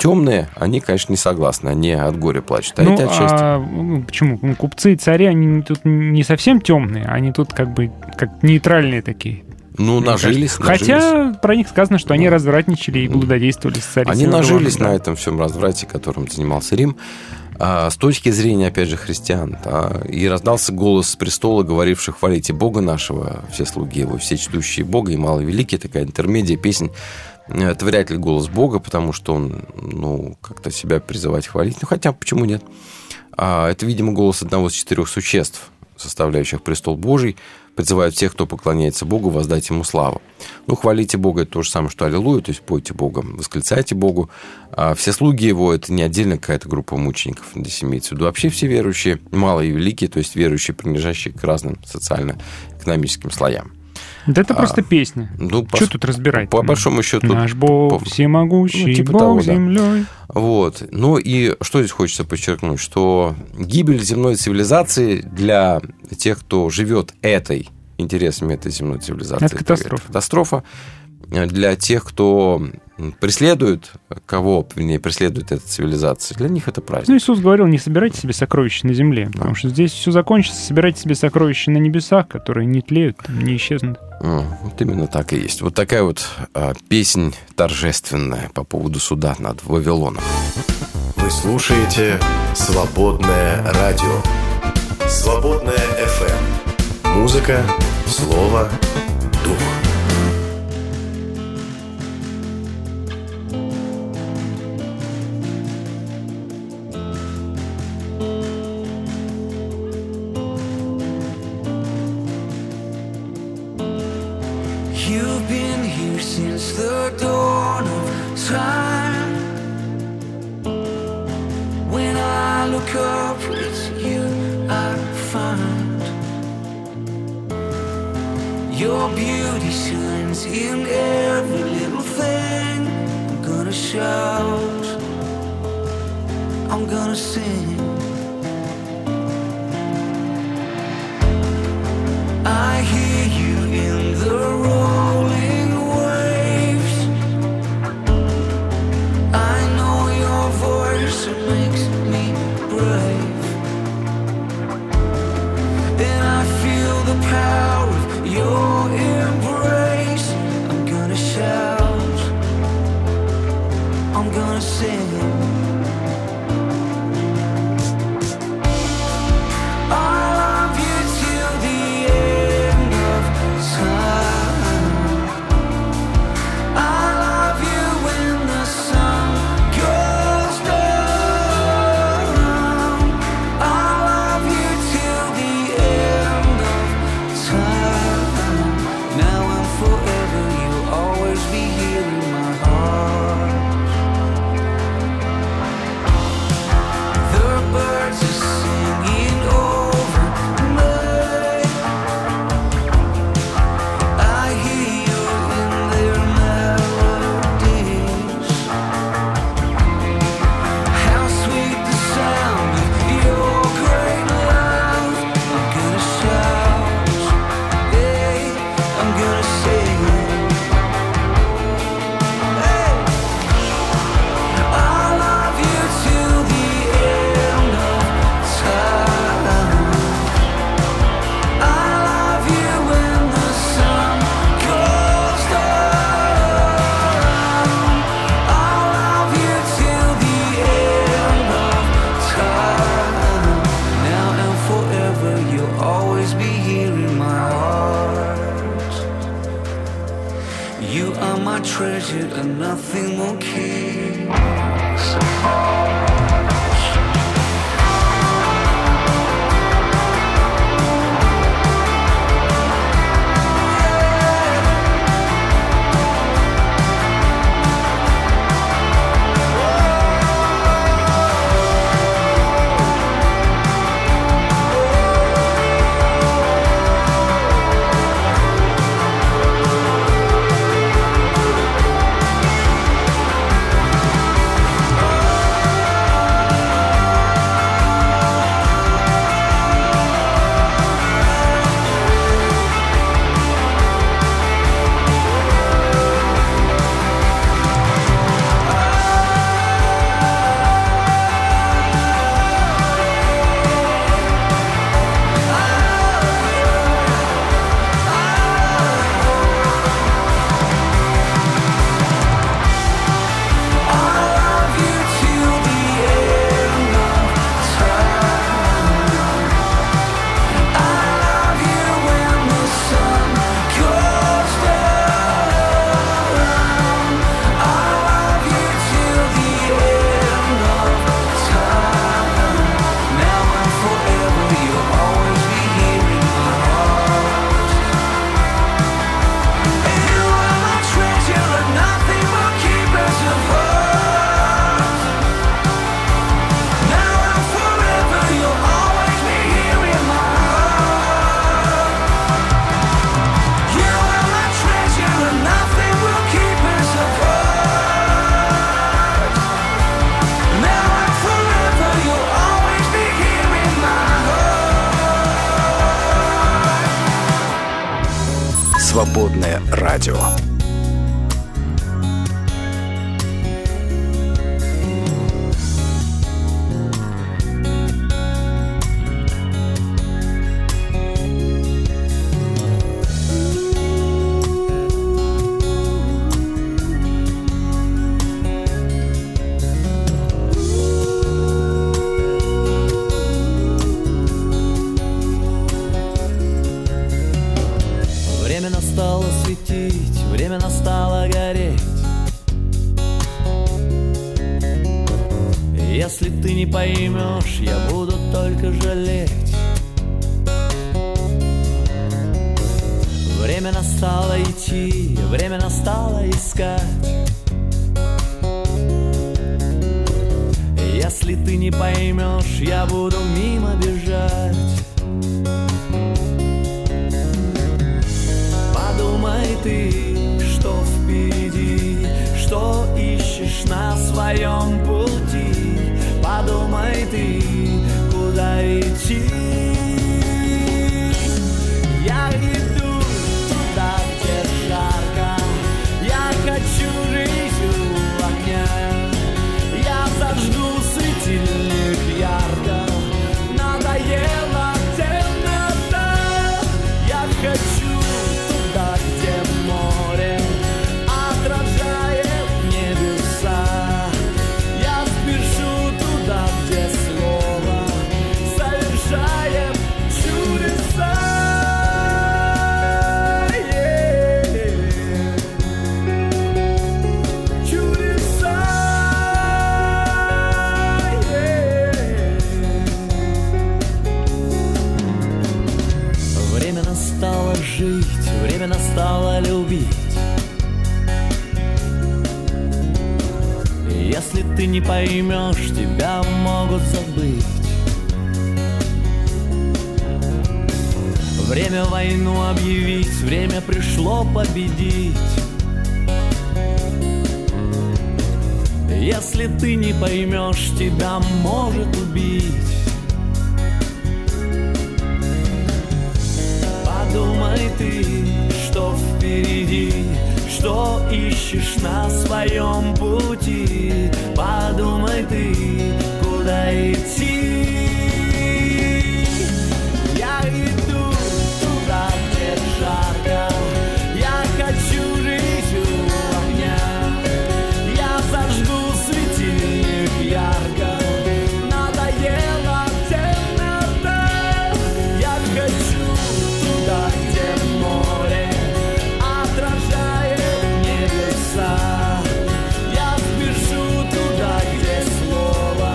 темные, они, конечно, не согласны, они от горя плачут. А ну, эти отчасти... почему? Ну, купцы и цари, они тут не совсем темные, они тут как бы как нейтральные такие. Ну, нажились. Хотя про них сказано, что они развратничали и блудодействовали с царем. Они нажились на этом всем разврате, которым занимался Рим. С точки зрения, опять же, христиан, да, и раздался голос с престола, говоривших «Хвалите Бога нашего, все слуги его, все чтущие Бога, и маловеликие», такая интермедия, песнь. Это вряд ли голос Бога, потому что он, ну, как-то себя призывать хвалить. Ну, хотя, почему нет? Это, видимо, голос одного из 4 существ, составляющих престол Божий, призывают всех, кто поклоняется Богу, воздать ему славу. Ну, хвалите Бога, это то же самое, что аллилуйя, то есть пойте Бога, восклицайте Богу. А все слуги его, это не отдельно какая-то группа мучеников, здесь имеется в виду вообще все верующие, малые и великие, то есть верующие, принадлежащие к разным социально-экономическим слоям. Да это просто песня. Ну, что тут разбирать? По большому счету... Наш Бог всемогущий, ну, типа Бог того, землей. Да. Вот. Ну и что здесь хочется подчеркнуть? Что гибель земной цивилизации для тех, кто живет интересами этой земной цивилизации... Это катастрофа. Для тех, кто преследует эта цивилизация, для них это праздник. Ну, Иисус говорил, не собирайте себе сокровища на земле, потому что здесь все закончится, собирайте себе сокровища на небесах, которые не тлеют, не исчезнут. Вот именно так и есть. Вот такая вот песнь торжественная по поводу суда над Вавилоном. Вы слушаете «Свободное радио». «Свободное FM». Музыка, слово, дух. Since the dawn of time, when I look up, it's you I find. Your beauty shines in every little thing. I'm gonna shout, I'm gonna sing. I hear you in the rolling. I know your voice, it makes me brave, and I feel the power of your embrace. I'm gonna shout, I'm gonna sing. Свободное радио. Поймешь, я буду только жалеть. Время настало идти, время настало искать. Если ты не поймешь, я буду мимо бежать. Подумай ты, что впереди, что ищешь на своем пути. Подумай ты, куда идти? Я иду туда, где жарко. Я хочу жить у огня. Я зажгу светильник ярко. Надоело темнота. Я хочу туда, где море отражает небеса. Я спешу туда, где слово совершает чудеса, yeah. Чудеса, yeah. Время настало жить, время настало любить. Если ты не поймешь, тебя могут забыть. Время войну объявить, время пришло победить. Если ты не поймешь, тебя может убить. Подумай ты, что впереди, что ищешь на своем пути. Подумай ты, куда идти. Я иду туда, где жарко. Я хочу жить у огня. Я зажгу светильник ярко. Надоела темнота. Я хочу туда, где море отражает. Я спешу туда, где слово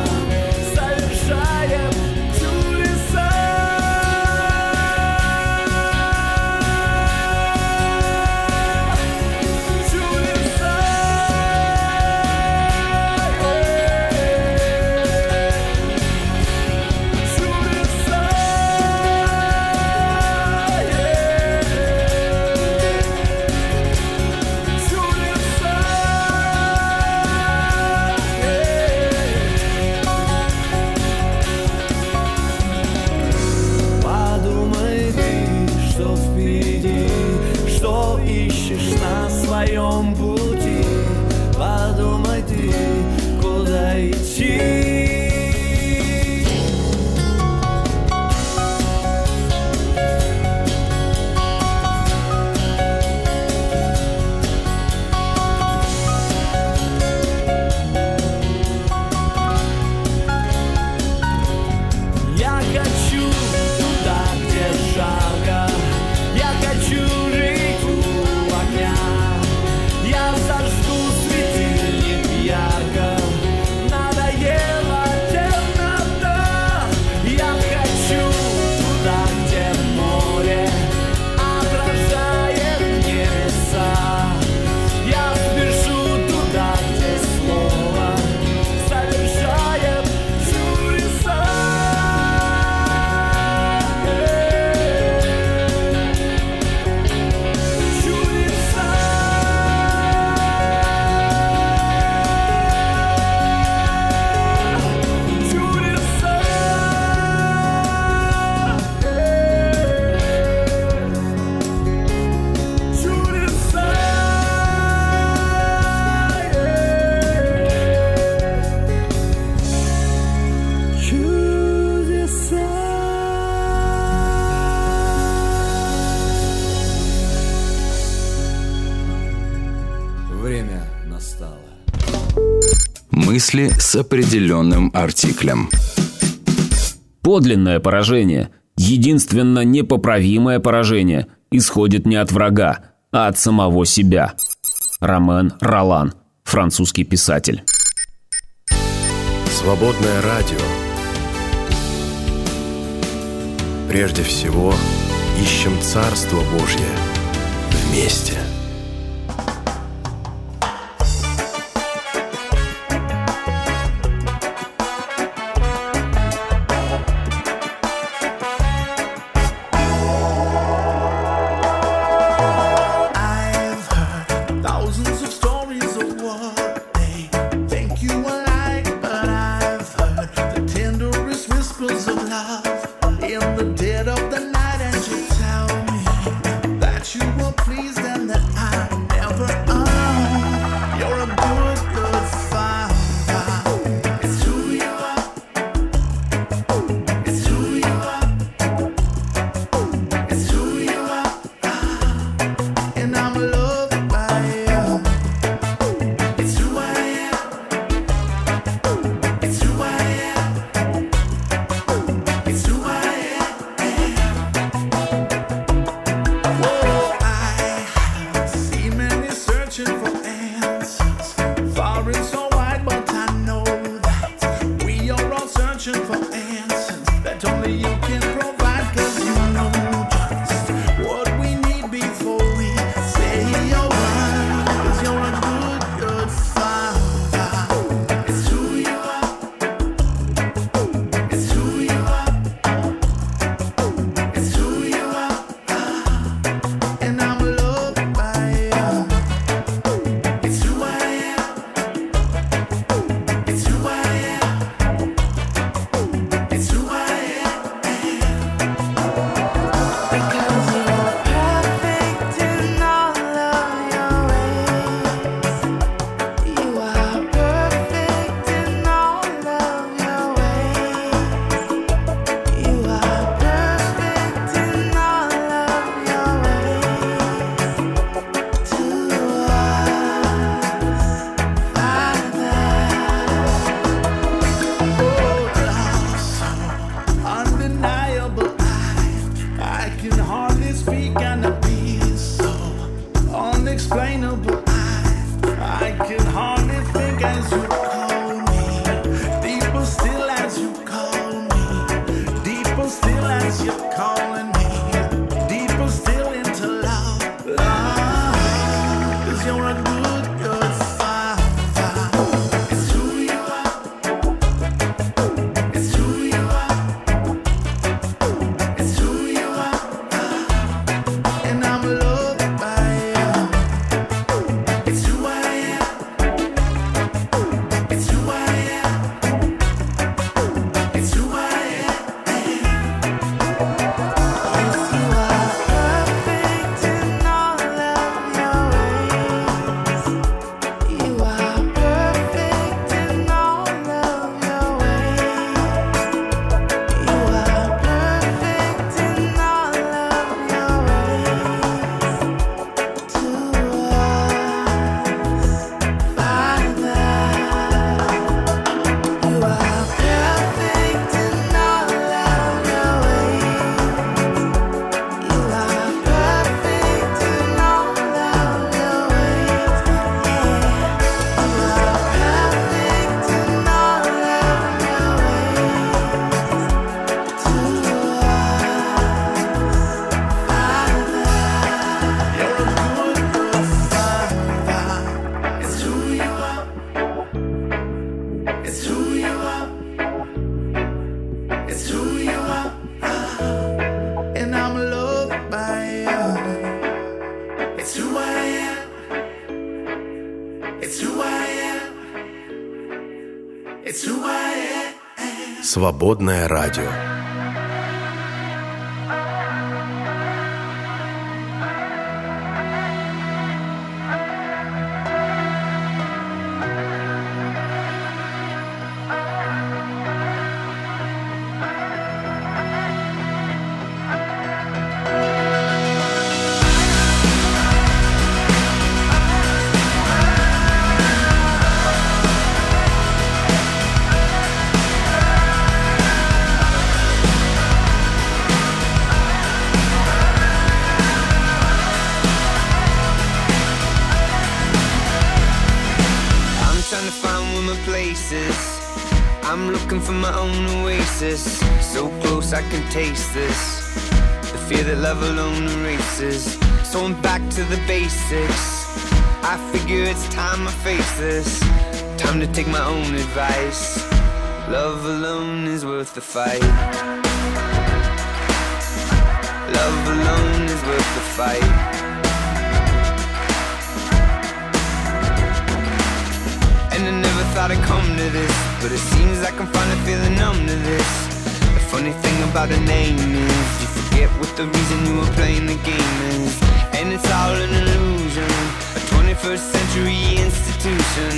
совершает. мысли с определенным артиклем. Подлинное поражение, единственно непоправимое поражение, исходит не от врага, а от самого себя. Ромен Ролан, французский писатель. Свободное радио. Прежде всего, ищем Царство Божье вместе. Свободное радио. I'm looking for my own oasis, so close I can taste this, the fear that love alone erases, so I'm back to the basics, I figure it's time I face this, time to take my own advice, love alone is worth the fight, love alone is worth the fight. I never thought I'd come to this, but it seems like I'm finally feeling numb to this. The funny thing about a name is you forget what the reason you were playing the game is. And it's all an illusion, a 21st century institution.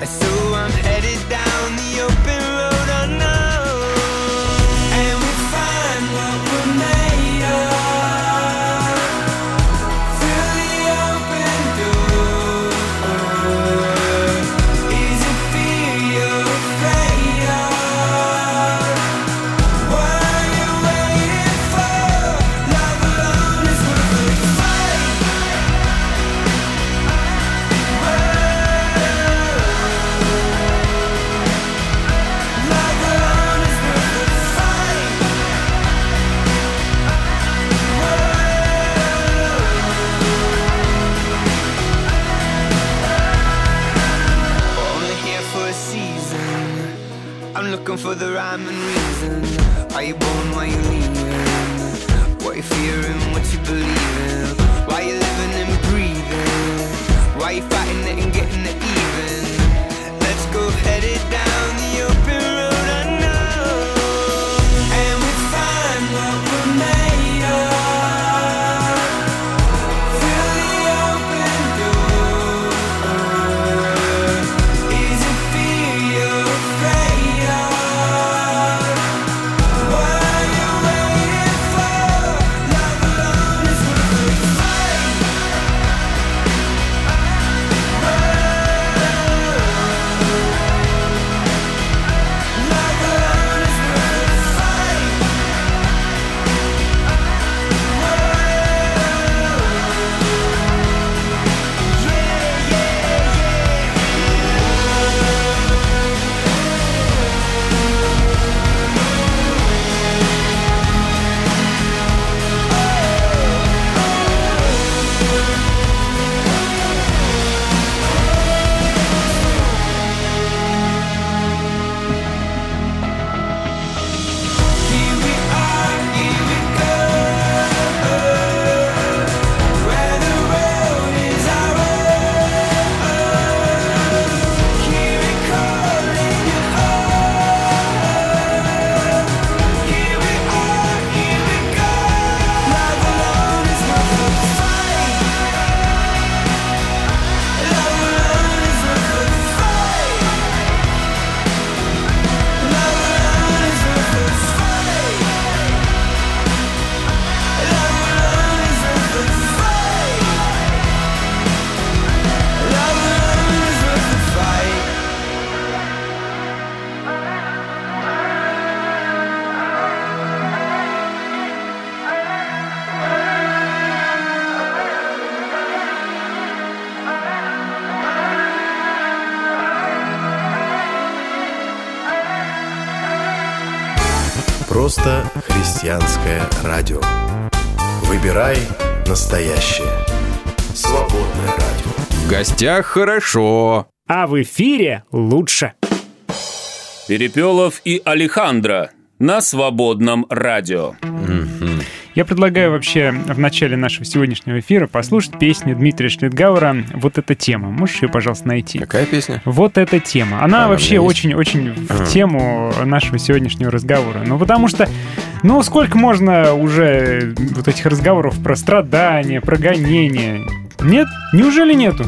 And so I'm headed down the open road unknown, and we find what we're made of. For the rhyme and reason, are you born, why you leaving, what you fearing, what you believing, why you living and breathing, why you fighting it and getting it even, let's go headed down the open road I know, and we find what we're made of. Просто христианское радио. Выбирай настоящее. Свободное радио. В гостях хорошо, а в эфире лучше. Перепелов и Алехандро на свободном радио. Я предлагаю вообще в начале нашего сегодняшнего эфира послушать песню Дмитрия Шнитгауэра «Вот эта тема». Можешь ее, пожалуйста, найти? Какая песня? «Вот эта тема». Она вообще очень-очень в тему нашего сегодняшнего разговора. Ну, потому что, ну, сколько можно уже вот этих разговоров про страдания, про гонения? Нет? Неужели нету?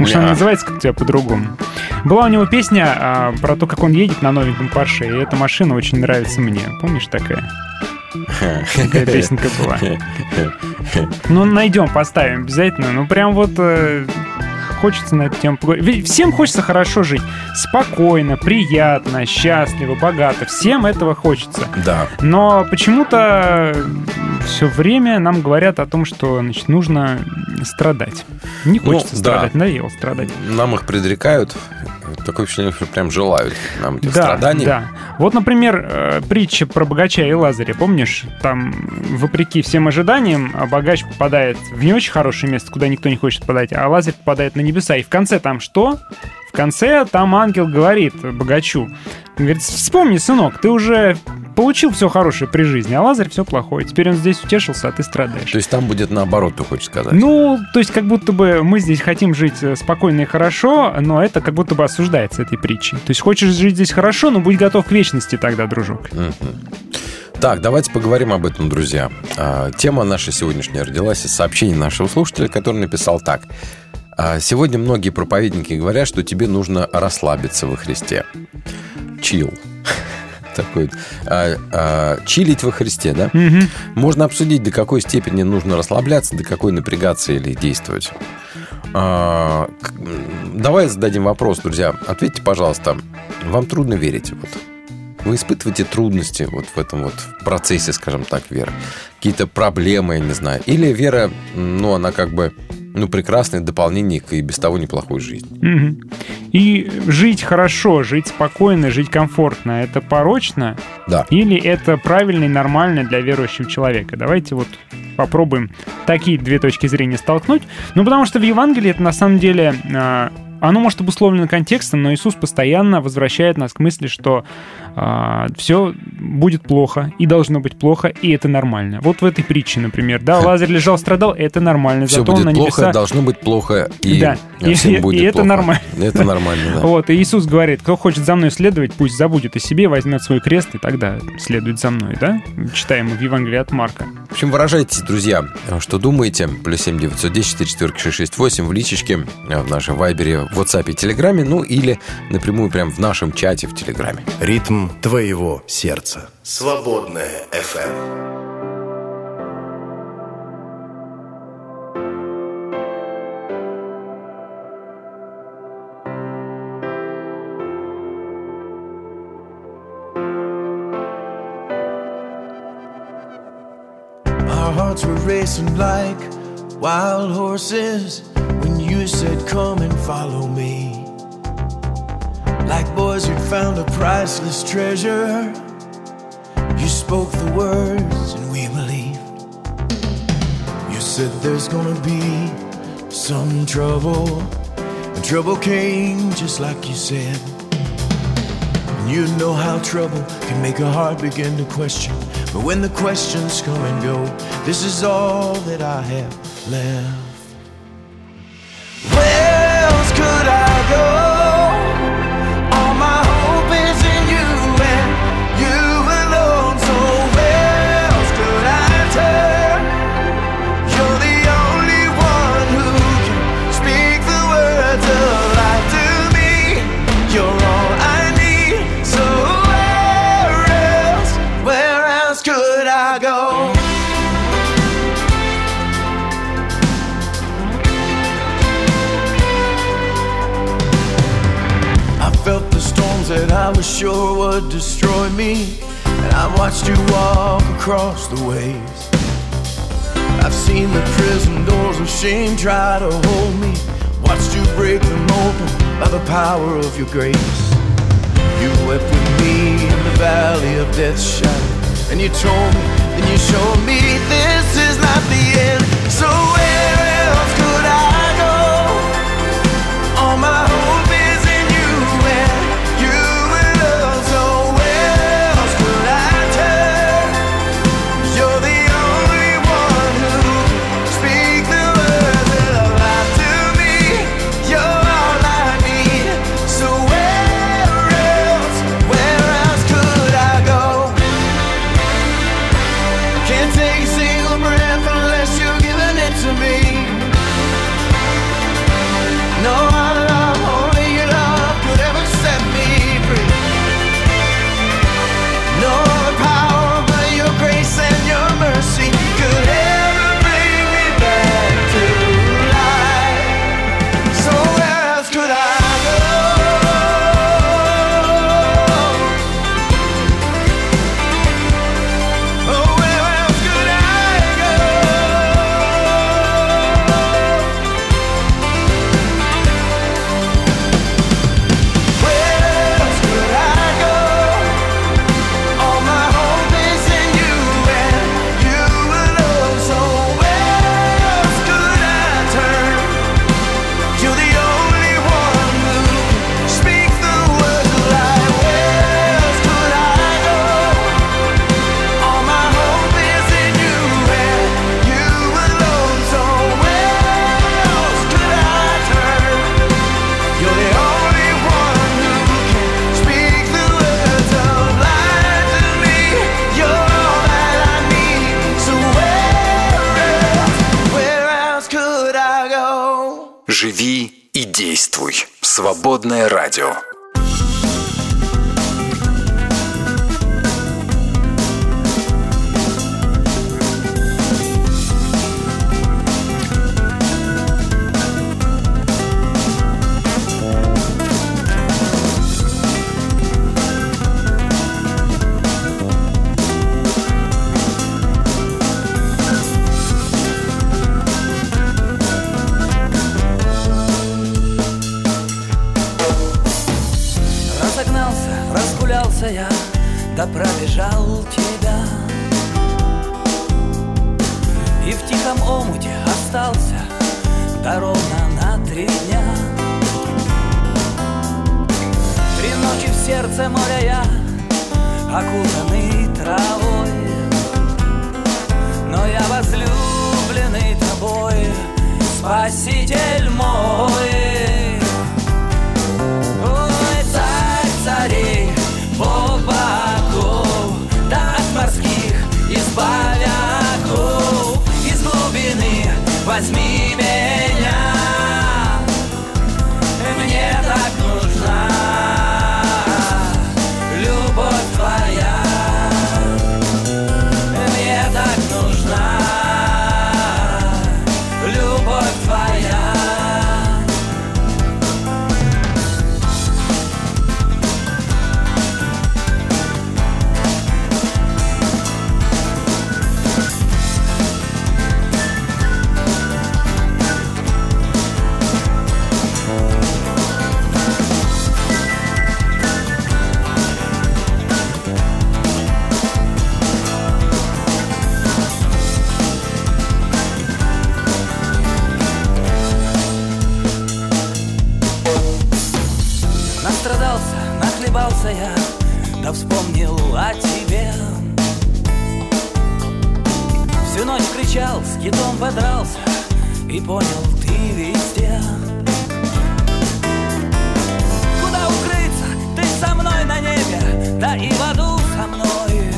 Может, она называется как-то у тебя по-другому? Была у него песня про то, как он едет на новеньком Porsche, и эта машина очень нравится мне. Помнишь такая? Какая песенка была. Ну, найдем, поставим обязательно. Ну, прям вот хочется на эту тему поговорить. Ведь всем хочется хорошо жить. Спокойно, приятно, счастливо, богато. Всем этого хочется. Да. Но почему-то все время нам говорят о том, что, значит, нужно страдать. Не хочется страдать, надоело страдать. Нам их предрекают. Такое впечатление, что прям желают нам этих страданий. Да. Вот, например, притча про богача и Лазаря, помнишь? Там, вопреки всем ожиданиям, богач попадает в не очень хорошее место, куда никто не хочет попадать, а Лазарь попадает на небеса. И в конце там что? В конце там ангел говорит богачу, говорит: вспомни, сынок, ты уже получил все хорошее при жизни, а Лазарь все плохое. Теперь он здесь утешился, а ты страдаешь. То есть там будет наоборот, ты хочешь сказать? Ну, то есть как будто бы мы здесь хотим жить спокойно и хорошо, но это как будто бы осуждается этой притчей. То есть хочешь жить здесь хорошо, но будь готов к вечности тогда, дружок. Так, давайте поговорим об этом, друзья. Тема наша сегодняшняя родилась из сообщений нашего слушателя, который написал так. Сегодня многие проповедники говорят, что тебе нужно расслабиться во Христе. Чил. Такой. Чилить во Христе, да? Можно обсудить, до какой степени нужно расслабляться, до какой напрягаться или действовать. Давай зададим вопрос, друзья. Ответьте, пожалуйста, вам трудно верить? Вот. Вы испытываете трудности вот в этом вот процессе, скажем так, веры? Какие-то проблемы, я не знаю. Или вера, ну, она как бы... ну, прекрасное дополнение к и без того неплохой жизни. И жить хорошо, жить спокойно, жить комфортно — это порочно? Да. Или это правильно и нормально для верующего человека? Давайте вот попробуем такие две точки зрения столкнуть. Ну, потому что в Евангелии это на самом деле... Оно может обусловлено контекстом, но Иисус постоянно возвращает нас к мысли, что все будет плохо, и должно быть плохо, и это нормально. Вот в этой притче, например, да, Лазарь лежал, страдал, это нормально. Все будет плохо, небеса... должно быть плохо, и да. Всем будет и это плохо. Нормально. Это нормально, да. Вот, и Иисус говорит: кто хочет за мной следовать, пусть забудет о себе, возьмет свой крест, и тогда следует за мной, да? Читаем в Евангелии от Марка. В общем, выражайтесь, друзья, что думаете, +7 910 44 668 в личечке, в нашей Вайбере, в WhatsApp и Телеграме, ну или напрямую прям в нашем чате в Телеграме. Ритм твоего сердца. Свободная FM. Our hearts were racing like wild horses when you said, come and follow me. Like boys who'd found a priceless treasure, you spoke the words and we believed. You said there's gonna be some trouble, and trouble came just like you said. And you know how trouble can make a heart begin to question, but when the questions come and go, this is all that I have left. That I was sure would destroy me, and I watched you walk across the waves. I've seen the prison doors of shame try to hold me, watched you break them open by the power of your grace. You wept with me in the valley of death's shadow, and you told me, and you showed me, this is not the end. So where else could I go? On my own. Take a single breath unless you're giving it to me. Действуй. Свободное радио. Да пробежал тебя, и в тихом омуте остался, да ровно на 3 дня. 3 ночи в сердце моря я, окутанный травой, но я возлюбленный тобой, спаситель мой. Ой, царь царей, Бог богов, да от морских избавя оков, из глубины возьми меня, мне так нужна любовь твоя, мне так нужна любовь твоя. Я, да вспомнил о тебе, всю ночь кричал, с китом подрался, и понял, ты везде. Куда укрыться? Ты со мной на небе, да и в аду со мной.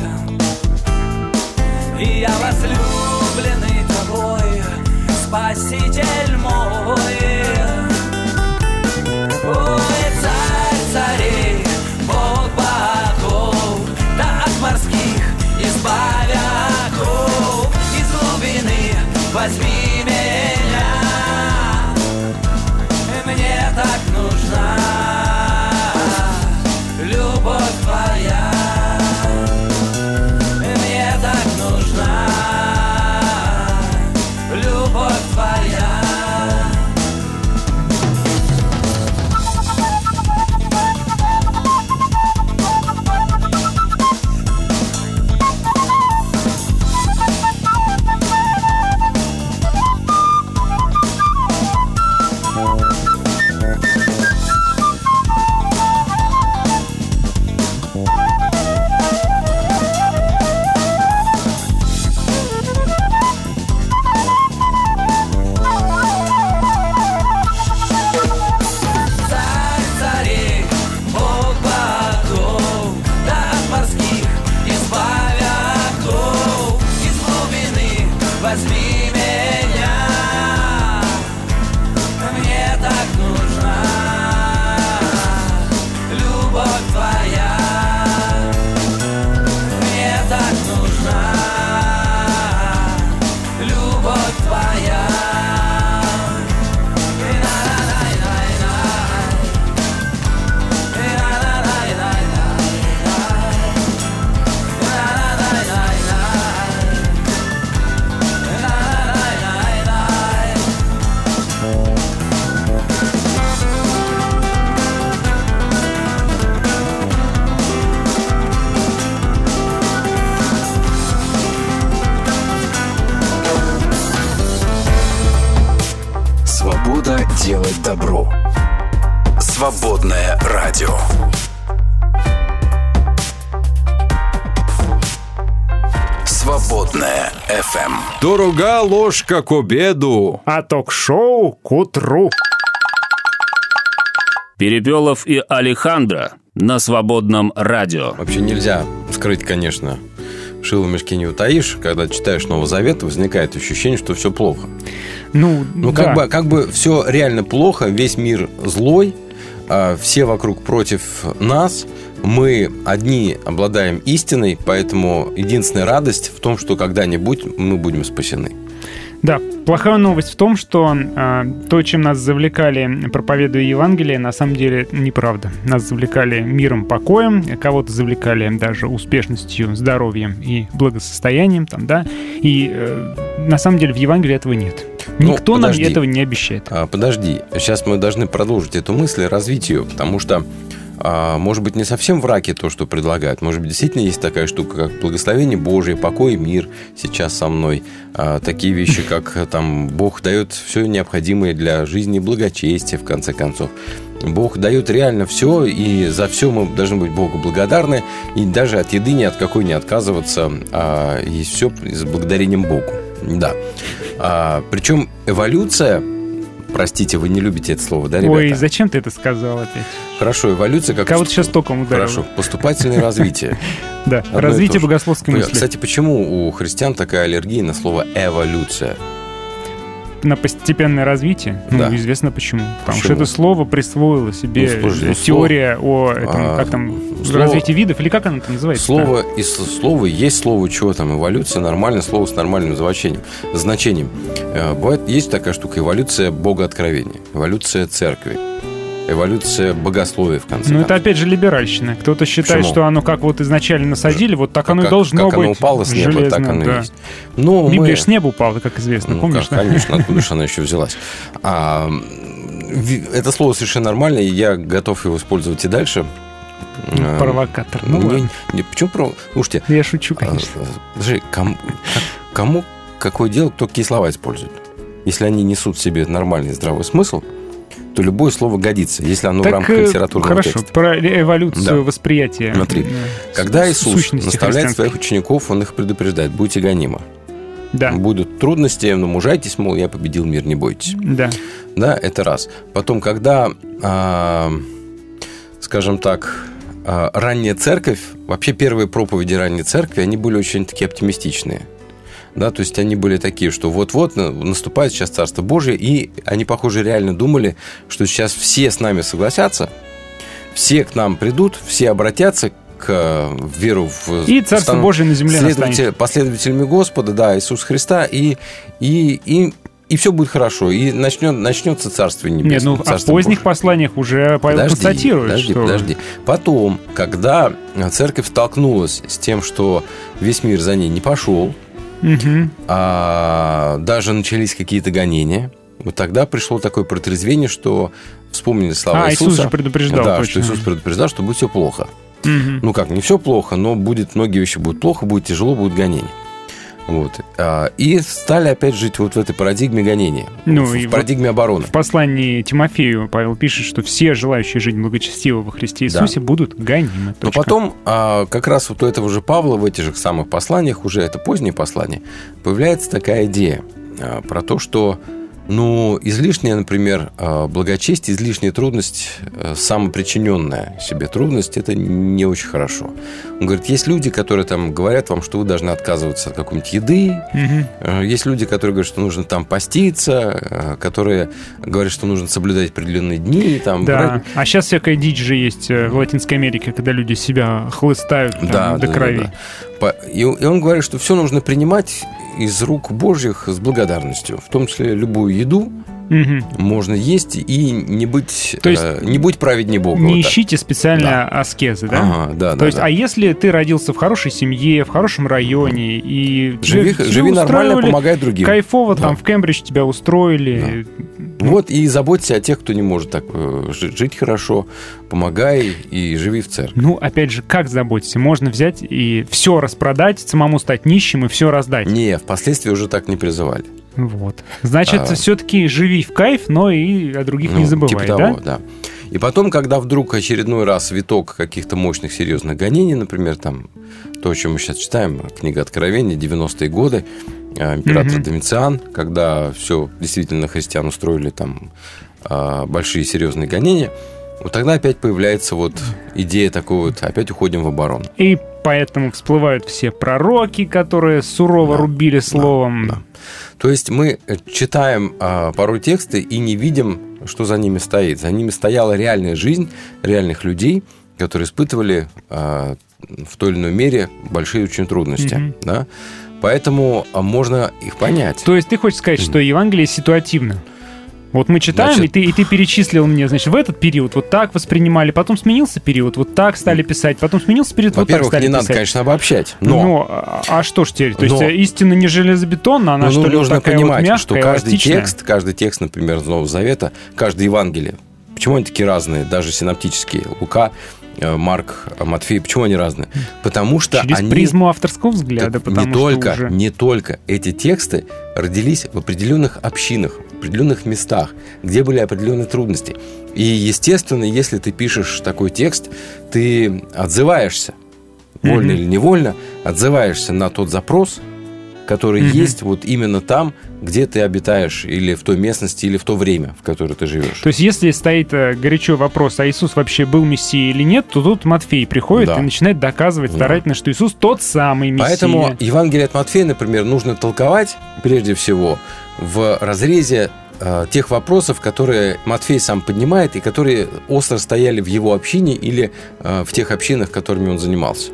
И я возлюбленный тобой, спаситель мой. Ой, царь царей, морских избавяков, из глубины возьми меня, мне так нужна любовь твоя, мне так нужна любовь твоя. Делать добро. Свободное радио. Свободное FM. Дорога ложка к обеду, а ток-шоу к утру. Перепелов и Алехандро на свободном радио. Вообще нельзя скрыть, конечно, шило в мешке не утаишь, когда читаешь Новый Завет, возникает ощущение, что все плохо. Ну да. как бы все реально плохо, весь мир злой, все вокруг против нас. Мы одни обладаем истиной, поэтому единственная радость в том, что когда-нибудь мы будем спасены. Да, плохая новость в том, что то, чем нас завлекали, проповедуя Евангелие, на самом деле неправда. Нас завлекали миром, покоем, кого-то завлекали даже успешностью, здоровьем и благосостоянием, там, да. И на самом деле в Евангелии этого нет. Никто нам этого не обещает. Подожди, сейчас мы должны продолжить эту мысль и развить ее, потому что может быть, не совсем в раке то, что предлагают. Может быть, действительно есть такая штука, как благословение Божие, покой и мир сейчас со мной. Такие вещи, как там Бог дает все необходимое для жизни и благочестия, в конце концов. Бог дает реально все, и за все мы должны быть Богу благодарны. И даже от еды ни от какой не отказываться. И все с благодарением Богу. Да. Причем эволюция... Простите, вы не любите это слово, да, ребята? Ой, зачем ты это сказал опять? Хорошо, эволюция... как кого-то сейчас током ударил. Хорошо, поступательное развитие. Да, развитие богословской мысли. Кстати, почему у христиан такая аллергия на слово «эволюция»? На постепенное развитие? Ну, известно почему. Потому что это слово присвоило себе теория о развитии видов, или как оно это называется? Слово есть слово чего там, эволюция, нормально, слово с нормальным значением. Бывает, есть такая штука, эволюция богооткровения, эволюция церкви, эволюция богословия, в конце концов. Ну, это опять же либеральщина. Кто-то считает, что оно как вот изначально насадили, вот так оно и должно быть. Как оно упало с неба, так оно и есть. Библия с неба упала, как известно, помнишь? Конечно, откуда же она еще взялась. Это слово совершенно нормальное, и я готов его использовать и дальше. Провокатор. Почему провокатор? Слушайте. Я шучу, конечно. Слушай, кому какое дело, кто какие слова использует? Если они несут в себе нормальный здравый смысл, то любое слово годится, если оно в рамках литературного текста. Про эволюцию восприятия. Смотри, когда Иисус наставляет своих учеников, он их предупреждает: будьте гонимы. Да. Будут трудности, но мужайтесь, мол, я победил мир, не бойтесь. Да. Да, это раз. Потом, когда, скажем так, ранняя церковь, вообще первые проповеди ранней церкви, они были очень такие оптимистичные. Да, то есть они были такие, что вот-вот наступает сейчас Царство Божие, и они, похоже, реально думали, что сейчас все с нами согласятся, все к нам придут, все обратятся к веру в... И Царство Божие на земле настанет. Последователями Господа, да, Иисуса Христа, и все будет хорошо, и начнется Царство Небесное. Нет, Царство в поздних Божие. Посланиях уже Павел констатирует, что... Подожди. Потом, когда церковь столкнулась с тем, что весь мир за ней не пошел, даже начались какие-то гонения. Вот тогда пришло такое протрезвение, что вспомнили слова Иисуса. Иисус же предупреждал. Да, точно. Что Иисус предупреждал, что будет все плохо. Ну как, не все плохо, но многие вещи будут плохо, будет тяжело, будут гонения. Вот. И стали опять жить вот в этой парадигме гонения, в парадигме обороны. В послании Тимофею Павел пишет, что все желающие жить благочестиво во Христе Иисусе будут гонимы. Но потом как раз вот у этого же Павла в этих же самых посланиях, уже это поздние послания, появляется такая идея про то, что излишняя, например, благочестие, излишняя трудность, самопричиненная себе трудность, это не очень хорошо. Он говорит, есть люди, которые там говорят вам, что вы должны отказываться от какой-нибудь еды. Есть люди, которые говорят, что нужно там поститься, которые говорят, что нужно соблюдать определенные дни. Там, брать... А сейчас всякая дичь же есть в Латинской Америке, когда люди себя хлыстают до крови. Да. И он говорит, что все нужно принимать из рук Божьих с благодарностью, в том числе любую еду можно есть и не быть, не будь праведней Бога. Не ищите специально аскезы, да? Ага, да, То есть, а если ты родился в хорошей семье, в хорошем районе и живи нормально, помогай другим. Кайфово там в Кембридж тебя устроили. Да. Вот и заботься о тех, кто не может так жить хорошо, помогай и живи в церкви. Опять же, как заботиться? Можно взять и все распродать, самому стать нищим и все раздать. Не, впоследствии уже так не призывали. Вот. Значит, все-таки живи в кайф, но и о других не забывай, типа того, да? И потом, когда вдруг очередной раз виток каких-то мощных серьезных гонений, например, там то, о чем мы сейчас читаем, книга Откровения, 90-е годы, император Домициан, когда все действительно христиан устроили там большие серьезные гонения, Вот тогда опять появляется вот идея такой вот, опять уходим в оборону. И поэтому всплывают все пророки, которые сурово рубили словом. То есть мы читаем порой тексты и не видим, что за ними стоит. За ними стояла реальная жизнь реальных людей, которые испытывали в той или иной мере большие очень трудности. Да? Поэтому можно их понять. То есть ты хочешь сказать, что Евангелие ситуативно? Вот мы читаем, значит, и ты перечислил мне, значит, в этот период вот так воспринимали, потом сменился период, вот так стали писать, потом сменился период, вот так стали писать. Во-первых, не надо, конечно, обобщать, но... А что ж теперь? То есть истина не железобетонна, она что ли вот такая понимать, вот мягкая, что каждый текст, например, Нового Завета, каждое Евангелие, почему они такие разные, даже синоптические, Лука, Марк, Матфей, почему они разные? Потому что через призму авторского взгляда. Не только эти тексты родились в определенных общинах, в определенных местах, где были определенные трудности. И, естественно, если ты пишешь такой текст, ты отзываешься, вольно или невольно, отзываешься на тот запрос, который есть вот именно там, где ты обитаешь, или в той местности, или в то время, в которое ты живешь. То есть, если стоит горячо вопрос, а Иисус вообще был Мессией или нет, то тут Матфей приходит и начинает доказывать старательно, что Иисус тот самый Мессия. Поэтому Евангелие от Матфея, например, нужно толковать, прежде всего, в разрезе тех вопросов, которые Матфей сам поднимает и которые остро стояли в его общине или в тех общинах, которыми он занимался.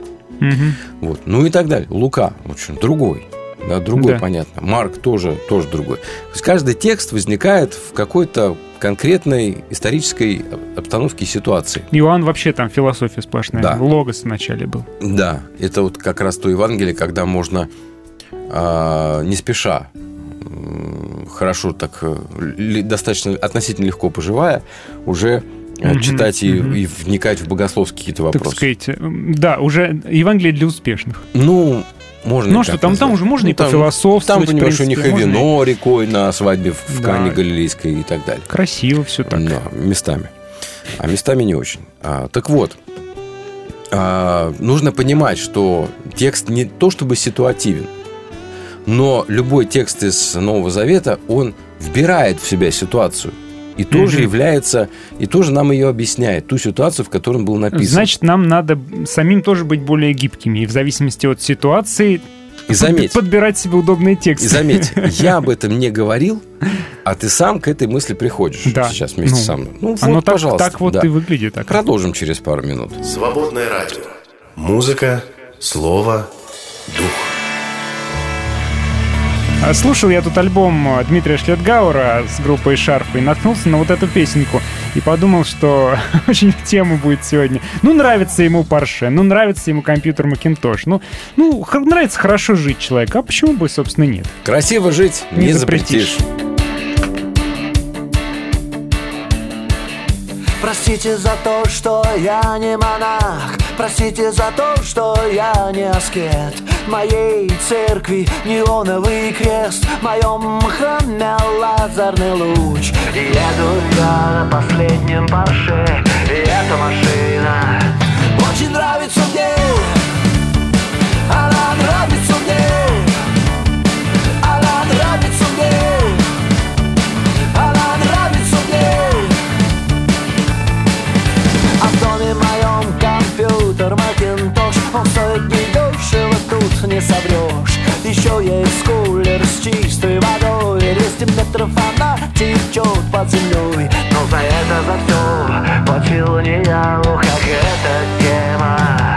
Вот. Ну и так далее. Лука, в общем, другой. Да, другой, понятно. Марк тоже другой. То есть каждый текст возникает в какой-то конкретной исторической обстановке и ситуации. Иоанн вообще там философия сплошная. Да. Логос вначале был. Да, это вот как раз то Евангелие, когда можно не спеша, хорошо так, достаточно относительно легко поживая, уже... читать и вникать в богословские какие-то вопросы. Так сказать, да, уже Евангелие для успешных. Ну... Можно ну что, там уже можно и пофилософствовать. Там, понимаешь, у них и вино рекой на свадьбе в Кане Галилейской и так далее. Красиво все так. Да, местами. А местами не очень. Так вот, нужно понимать, что текст не то чтобы ситуативен, но любой текст из Нового Завета, он вбирает в себя ситуацию. И тоже является, и тоже нам ее объясняет, ту ситуацию, в которой он был написан. Значит, нам надо самим тоже быть более гибкими, и в зависимости от ситуации и заметь, подбирать себе удобные тексты. И заметь, я об этом не говорил, а ты сам к этой мысли приходишь сейчас вместе со мной. Ну вот, так, пожалуйста. Так вот и выглядит. Так. Продолжим через пару минут. Свободное радио. Музыка, слово, дух. Слушал я тут альбом Дмитрия Шнитгауэра с группой «Шарфа» и наткнулся на вот эту песенку и подумал, что очень в тему будет сегодня. Ну, нравится ему Porsche, ну, нравится ему компьютер Макинтош, ну, нравится хорошо жить человеку, а почему бы, собственно, нет? Красиво жить не запретишь. Простите за то, что я не монах, простите за то, что я не аскет. В моей церкви неоновый крест, в моем храме лазерный луч. Еду я на последнем Porsche, и эта машина очень нравится мне. Она нравится мне, она нравится мне. Макинтош, он стоит недешево, тут не соврешь. Еще есть кулер с чистой водой, 200 метров она течет под землей. Но за это, за все платил не я, ух, как эта тема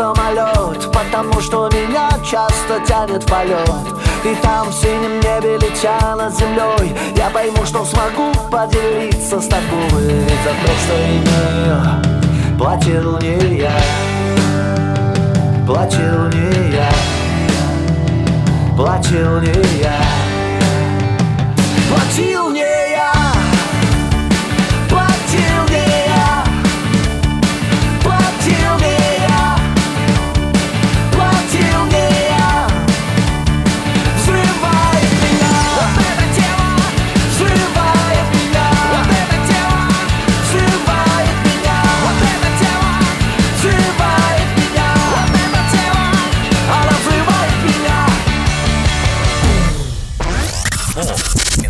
самолет, потому что меня часто тянет в полет. И там в синем небе, летя над землей, я пойму, что смогу поделиться с тобой. Ведь за то, что имел, платил не я. Платил не я. Платил не я. Платил не я. Платил не я. Платил не я. Платил не я. Взрывает меня. Вот эта тема взрывает меня. Вот эта тема взрывает меня. Вот эта тема взрывает меня. Вот эта тема, она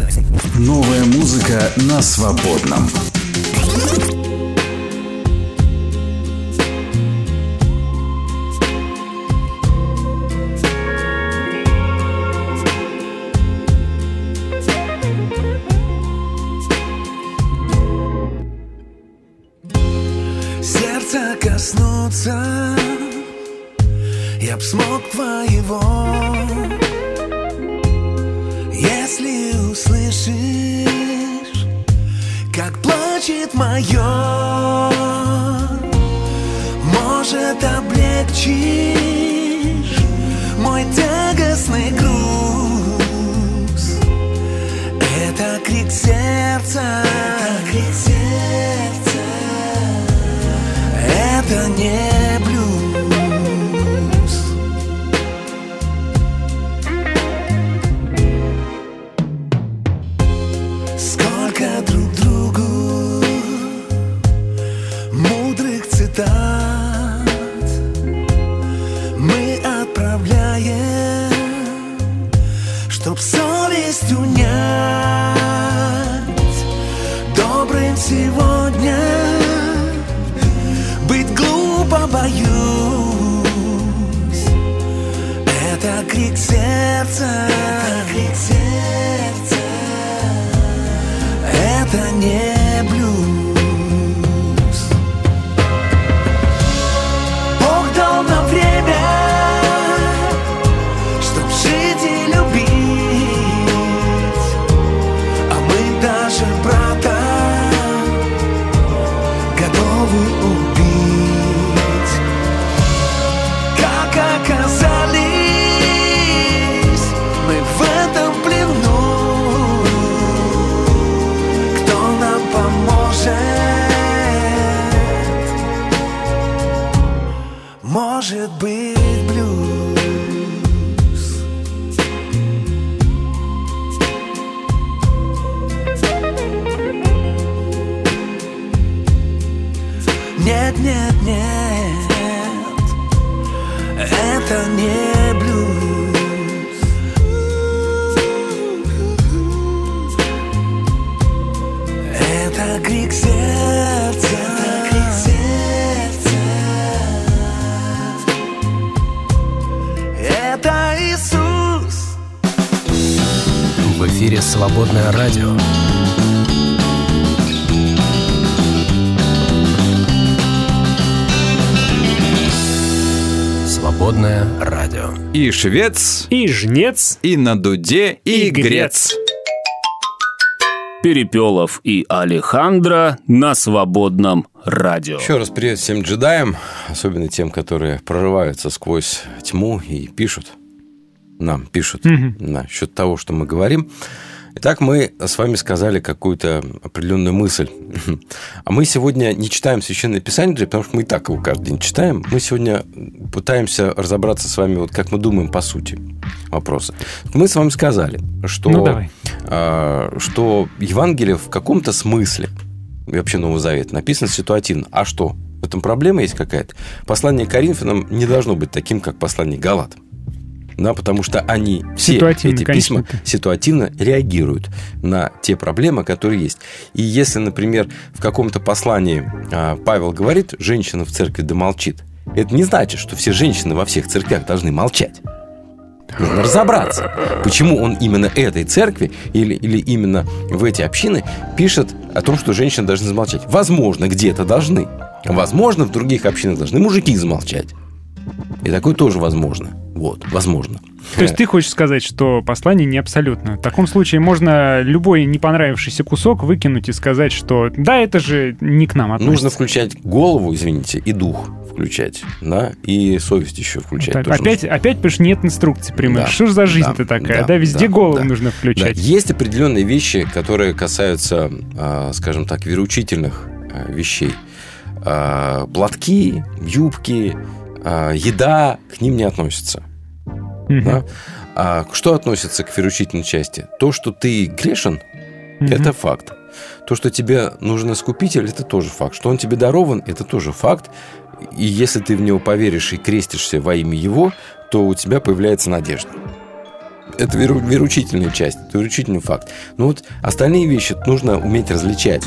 взрывает меня. Новая музыка на свободном. Сердца коснуться, я б смог твоего. Если услышишь, как плачет мое, может, облегчишь мой тягостный груз. Это крик сердца, это крик сердца, это не блюз. Чтоб совесть унять, добрым сегодня быть глупо боюсь. Это крик сердца, это крик сердца, это не блюз. Бог дал нам время, брата готовы убить. Как оказались мы в этом плену, кто нам поможет? Может быть, блюз. Нет, нет, нет, это не блюз. Это крик сердца, это крик сердца, это Иисус. В эфире «Свободное радио». Свободное радио. И швец, и жнец, и на дуде, и грец. Перепелов и Алехандро на свободном радио. Еще раз привет всем джедаям, особенно тем, которые прорываются сквозь тьму и пишут. Нам пишут насчет того, что мы говорим. Итак, мы с вами сказали какую-то определенную мысль. А мы сегодня не читаем Священное Писание, потому что мы и так его каждый день читаем. Мы сегодня пытаемся разобраться с вами, вот как мы думаем по сути вопроса. Мы с вами сказали, что, что Евангелие в каком-то смысле, вообще Новый Завет, написано ситуативно. А что? В этом проблема есть какая-то? Послание к Коринфянам не должно быть таким, как послание к Галатам. Да, потому что они все эти письма ситуативно реагируют на те проблемы, которые есть. И если, например, в каком-то послании Павел говорит: женщина в церкви да молчит, это не значит, что все женщины во всех церквях должны молчать. Нужно разобраться, почему он именно этой церкви или именно в эти общины пишет о том, что женщины должны замолчать. Возможно, где-то должны. Возможно, в других общинах должны мужики замолчать. И такое тоже возможно. Вот, возможно. То есть ты хочешь сказать, что послание не абсолютно. В таком случае можно любой не понравившийся кусок выкинуть и сказать, что да, это же не к нам относится. Нужно включать голову, извините, и дух включать, да, и совесть еще включать. Вот опять, потому что нет инструкций прямых. Да, что же за жизнь-то такая? Да, везде голову нужно включать. Да. Есть определенные вещи, которые касаются, скажем так, вероучительных вещей. Платки, юбки, еда к ним не относятся. Uh-huh. Да? А что относится к вероучительной части? То, что ты грешен, uh-huh. это факт. То, что тебе нужен искупитель, это тоже факт. Что он тебе дарован, это тоже факт. И если ты в него поверишь и крестишься во имя его, то у тебя появляется надежда. Это вероучительная часть, это вероучительный факт. Но вот остальные вещи нужно уметь различать.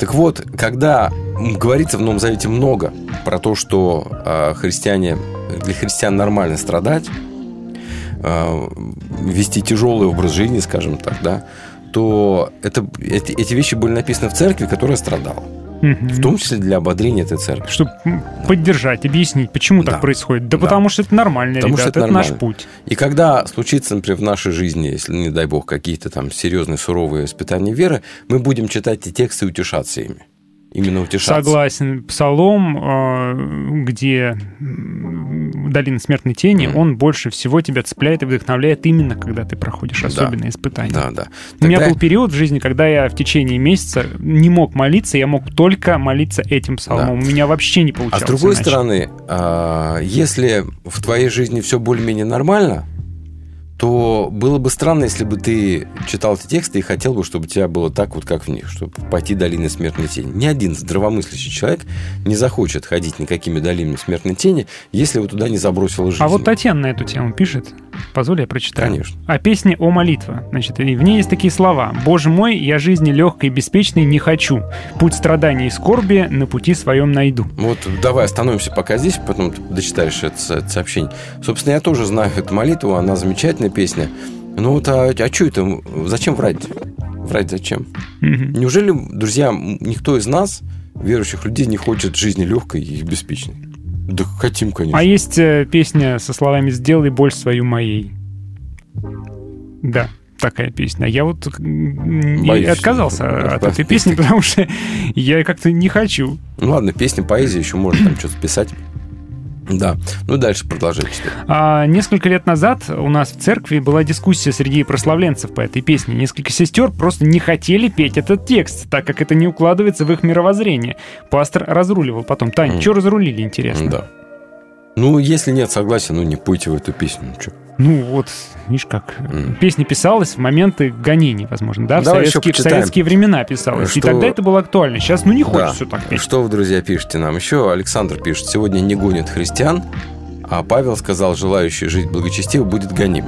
Так вот, когда говорится в Новом Завете много про то, что для христиан нормально страдать, вести тяжелый образ жизни, скажем так, да, то эти вещи были написаны в церкви, которая страдала. Mm-hmm. В том числе для ободрения этой церкви. Чтобы поддержать, объяснить, почему так происходит. Да, потому что это нормально, потому ребята, это наш путь. И когда случится, например, в нашей жизни, если, не дай бог, какие-то там серьезные, суровые испытания веры, мы будем читать эти тексты и утешаться ими. Именно утешаться. Согласен. Псалом, где долина смертной тени, mm-hmm. он больше всего тебя цепляет и вдохновляет именно, когда ты проходишь особенные испытания. Да. Тогда... У меня был период в жизни, когда я в течение месяца не мог молиться, я мог только молиться этим псалмом. Да. У меня вообще не получалось. А с другой стороны, если в твоей жизни все более-менее нормально, то было бы странно, если бы ты читал эти тексты и хотел бы, чтобы у тебя было так, вот как в них, чтобы пойти долиной смертной тени. Ни один здравомыслящий человек не захочет ходить никакими долинами смертной тени, если его туда не забросила жизнь. А вот Татьяна на эту тему пишет. Позволь, я прочитаю. Конечно. О песне «О молитва». Значит, в ней есть такие слова. «Боже мой, я жизни легкой и беспечной не хочу. Путь страданий и скорби на пути своем найду». Вот давай остановимся пока здесь, потом ты дочитаешь это сообщение. Собственно, я тоже знаю эту молитву, она замечательная песня. Ну вот, а что это? Зачем врать? Врать зачем? Угу. Неужели, друзья, никто из нас, верующих людей, не хочет жизни легкой и беспечной? Да хотим, конечно. А есть песня со словами «Сделай боль свою моей». Да, такая песня. Я вот отказался от этой песни, потому что я как-то не хочу. Ну ладно, песня, поэзия, еще можно там что-то писать. Да, ну дальше продолжайте. Несколько лет назад у нас в церкви была дискуссия среди прославленцев по этой песне. Несколько сестер просто не хотели петь этот текст, так как это не укладывается в их мировоззрение. Пастор разруливал потом. Тань, что разрулили, интересно? Да. Ну, если нет согласия, ну не пойте в эту песню. Ну вот, видишь как. Песня писалась в моменты гонений, возможно, да? В советские времена писалась. Что... И тогда это было актуально. Сейчас, ну, не хочется все так петь. Что вы, друзья, пишете нам? Еще Александр пишет. Сегодня не гонят христиан, а Павел сказал, желающий жить благочестиво будет гоним.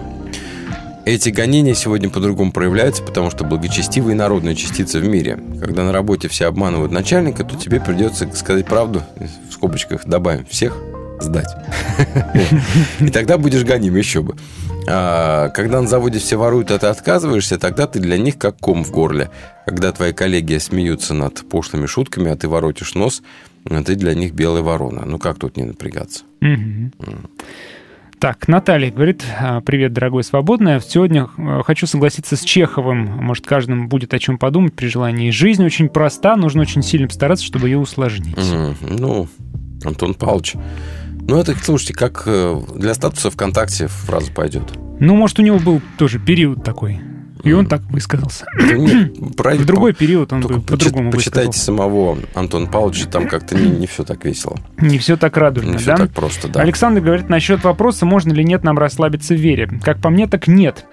Эти гонения сегодня по-другому проявляются, потому что благочестивые и народные частицы в мире. Когда на работе все обманывают начальника, то тебе придется сказать правду, в скобочках добавим всех, сдать. И тогда будешь гоним, еще бы. Когда на заводе все воруют, а ты отказываешься, тогда ты для них как ком в горле. Когда твои коллеги смеются над пошлыми шутками, а ты воротишь нос, ты для них белая ворона. Ну, как тут не напрягаться? Так, Наталья говорит: «Привет, дорогой свободная. Сегодня хочу согласиться с Чеховым. Может, каждому будет о чем подумать при желании. Жизнь очень проста, нужно очень сильно постараться, чтобы ее усложнить». Ну, Антон Павлович, ну, это, слушайте, как для статуса ВКонтакте фраза пойдет. Ну, может, у него был тоже период такой, и он так высказался. В другой период он по-другому высказался. Почитайте самого Антона Павловича, там как-то не все так весело. Не все так радужно, да? Не все так просто, да. Александр говорит насчет вопроса, можно ли нет нам расслабиться в вере. Как по мне, так нет.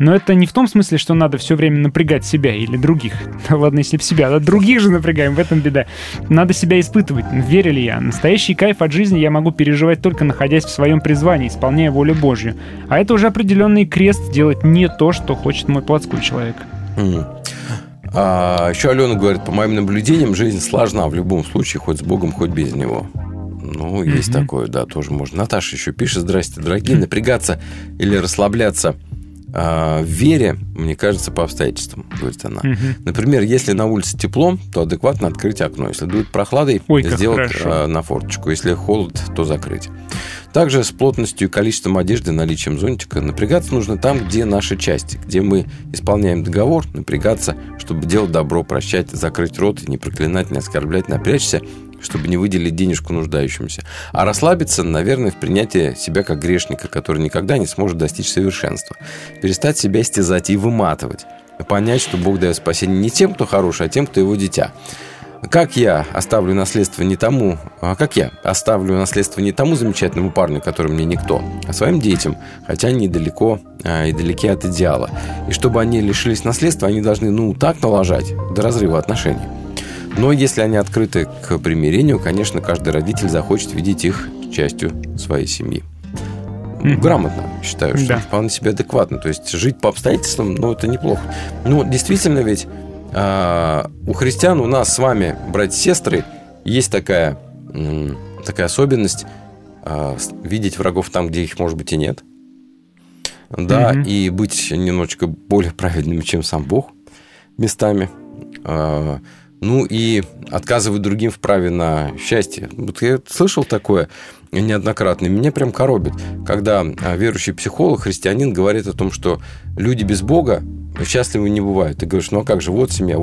Но это не в том смысле, что надо все время напрягать себя или других. Ладно, если бы себя, а других же напрягаем, в этом беда. Надо себя испытывать, верю ли я. Настоящий кайф от жизни я могу переживать только находясь в своем призвании, исполняя волю Божью. А это уже определенный крест, делать не то, что хочет мой плотской человек. Еще Алена говорит, по моим наблюдениям, жизнь сложна в любом случае, хоть с Богом, хоть без него. Ну, есть такое, да, тоже можно. Наташа еще пишет, здрасте, дорогие, напрягаться или расслабляться в вере, мне кажется, по обстоятельствам, говорит она. Например, если на улице тепло, то адекватно открыть окно. Если дует прохладой, сделать на форточку. Если холод, то закрыть. Также с плотностью и количеством одежды, наличием зонтика напрягаться нужно там, где наши части, где мы исполняем договор, напрягаться, чтобы делать добро, прощать, закрыть рот, не проклинать, не оскорблять, напрячься, чтобы не выделить денежку нуждающимся. А расслабиться, наверное, в принятии себя как грешника, который никогда не сможет достичь совершенства. Перестать себя истязать и выматывать. Понять, что Бог дает спасение не тем, кто хороший, а тем, кто его дитя. Как я оставлю наследство не тому замечательному парню, который мне никто, а своим детям, хотя они далеки от идеала. И чтобы они лишились наследства, они должны, так налажать до разрыва отношений. Но если они открыты к примирению, конечно, каждый родитель захочет видеть их частью своей семьи. Грамотно, считаю, что вполне себе адекватно. То есть жить по обстоятельствам, это неплохо. Действительно ведь... У христиан, у нас с вами, братья и сестры, есть такая особенность видеть врагов там, где их, может быть, и нет. Да, и быть немножечко более праведными, чем сам Бог местами. И отказывать другим в праве на счастье. Вот я слышал такое неоднократно, и меня прям коробит, когда верующий психолог, христианин говорит о том, что люди без Бога счастливы не бывают. Ты говоришь, как же, вот семья,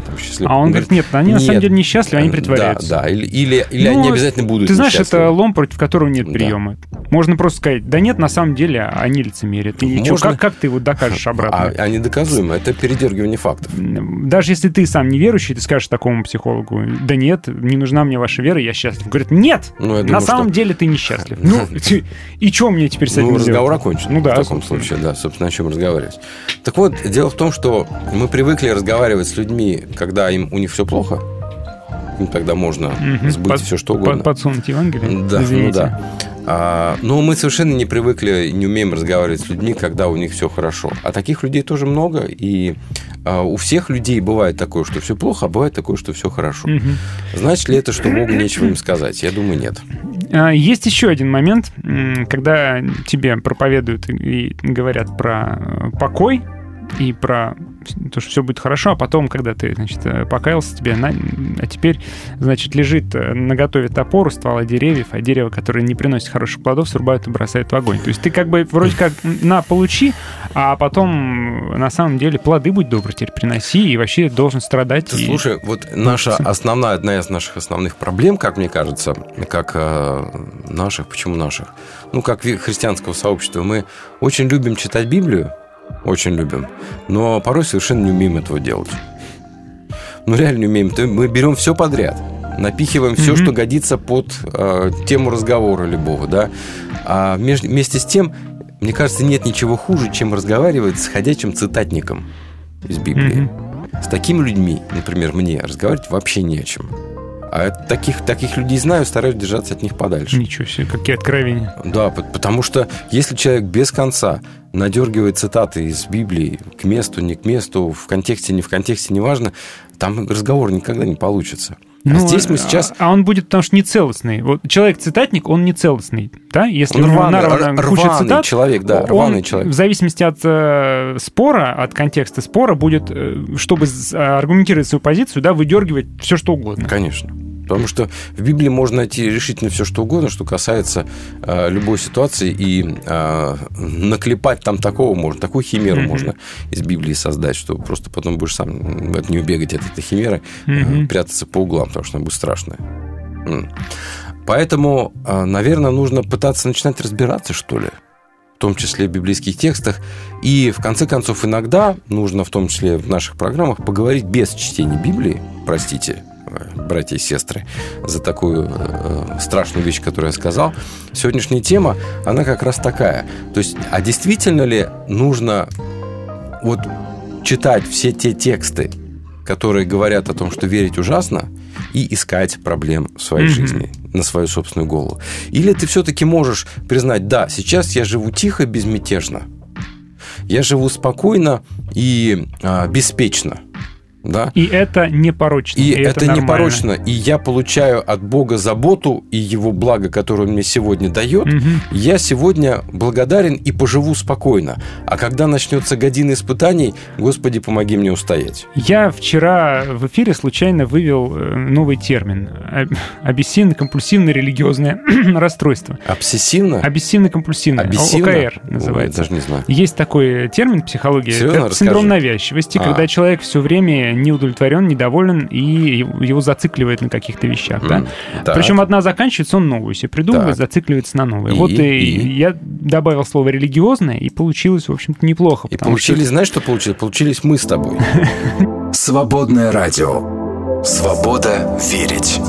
там счастливы. А он говорит, нет, они на самом деле несчастливы, они притворяются. Да, или они обязательно будут несчастливы. Ты знаешь, это лом, против которого нет приема. Да. Можно просто сказать, да нет, на самом деле они лицемерят. И ничего, как ты его докажешь обратно? А недоказуемо, это передергивание фактов. Даже если ты сам не верующий, ты скажешь такому психологу, да нет, не нужна мне ваша вера, я счастлив. Говорит, нет, на самом деле ты несчастлив. И что мне теперь с этим делать? Разговор окончен. В таком случае, да, собственно, о чем разговаривать. Так вот, дело в том, что мы привыкли разговаривать с людьми, когда у них все плохо. Тогда можно сбыть все, что угодно. Подсунуть Евангелие? Да, но мы совершенно не привыкли, не умеем разговаривать с людьми, когда у них все хорошо. А таких людей тоже много, и у всех людей бывает такое, что все плохо, а бывает такое, что все хорошо. Значит ли это, что Богу нечего им сказать? Я думаю, нет. Есть еще один момент, когда тебе проповедуют и говорят про покой, и про то, что все будет хорошо, а потом, когда ты, покаялся, а теперь, лежит наготове топор, ствола деревьев, а дерево, которое не приносит хороших плодов, срубают и бросают в огонь. То есть ты вроде как на, получи, а потом на самом деле плоды, будь добр, теперь приноси, и вообще должен страдать. Слушай, одна из наших основных проблем, как мне кажется, как христианского сообщества, мы очень любим читать Библию, очень любим, но порой совершенно не умеем этого делать. Реально не умеем. Мы берем все подряд, напихиваем все, что годится под тему разговора любого, да. А вместе с тем, мне кажется, нет ничего хуже, чем разговаривать с ходячим цитатником из Библии. С такими людьми, например, мне разговаривать вообще не о чем. А таких людей знаю, стараюсь держаться от них подальше. Ничего себе, какие откровения. Да, потому что если человек без конца надергивает цитаты из Библии к месту, не к месту, в контексте, не в контексте, неважно, там разговор никогда не получится. Здесь мы сейчас... А он будет, потому что нецелостный. Вот человек-цитатник, он нецелостный, да? Если он рваный человек. В зависимости от спора, от контекста спора, будет, чтобы аргументировать свою позицию, выдергивать все, что угодно. Конечно. Потому что в Библии можно найти решительно все, что угодно, что касается любой ситуации, и наклепать там такую химеру можно из Библии создать, что просто потом будешь сам от нее бегать, от этой химеры, прятаться по углам, потому что она будет страшная. Поэтому, наверное, нужно пытаться начинать разбираться, что ли, в том числе в библейских текстах, и, в конце концов, иногда нужно, в том числе в наших программах, поговорить без чтения Библии, простите, братья и сестры, за такую страшную вещь, которую я сказал. Сегодняшняя тема, она как раз такая. То есть, а действительно ли нужно читать все те тексты, которые говорят о том, что верить ужасно, и искать проблем в своей жизни, на свою собственную голову? Или ты все-таки можешь признать, да, сейчас я живу тихо, безмятежно, я живу спокойно и беспечно. Да? И это непорочно. И это непорочно. И я получаю от Бога заботу и Его благо, которое Он мне сегодня дает. Угу. Я сегодня благодарен и поживу спокойно. А когда начнется година испытаний, Господи, помоги мне устоять. Я вчера в эфире случайно вывел новый термин. Обсессивно-компульсивно-религиозное расстройство. Обсессивно? Обсессивно-компульсивное. ОКР называется. Ой, даже не знаю. Есть такой термин в психологии. Серьезно? Это синдром навязчивости, когда человек все время не удовлетворен, недоволен, и его зацикливает на каких-то вещах. Да? Причем одна заканчивается, он новую себе придумывает, зацикливается на новой. Вот и я добавил слово «религиозное», и получилось, в общем-то, неплохо. И получились, что... знаешь, что получилось? Получились мы с тобой. Свободное радио. Свобода верить.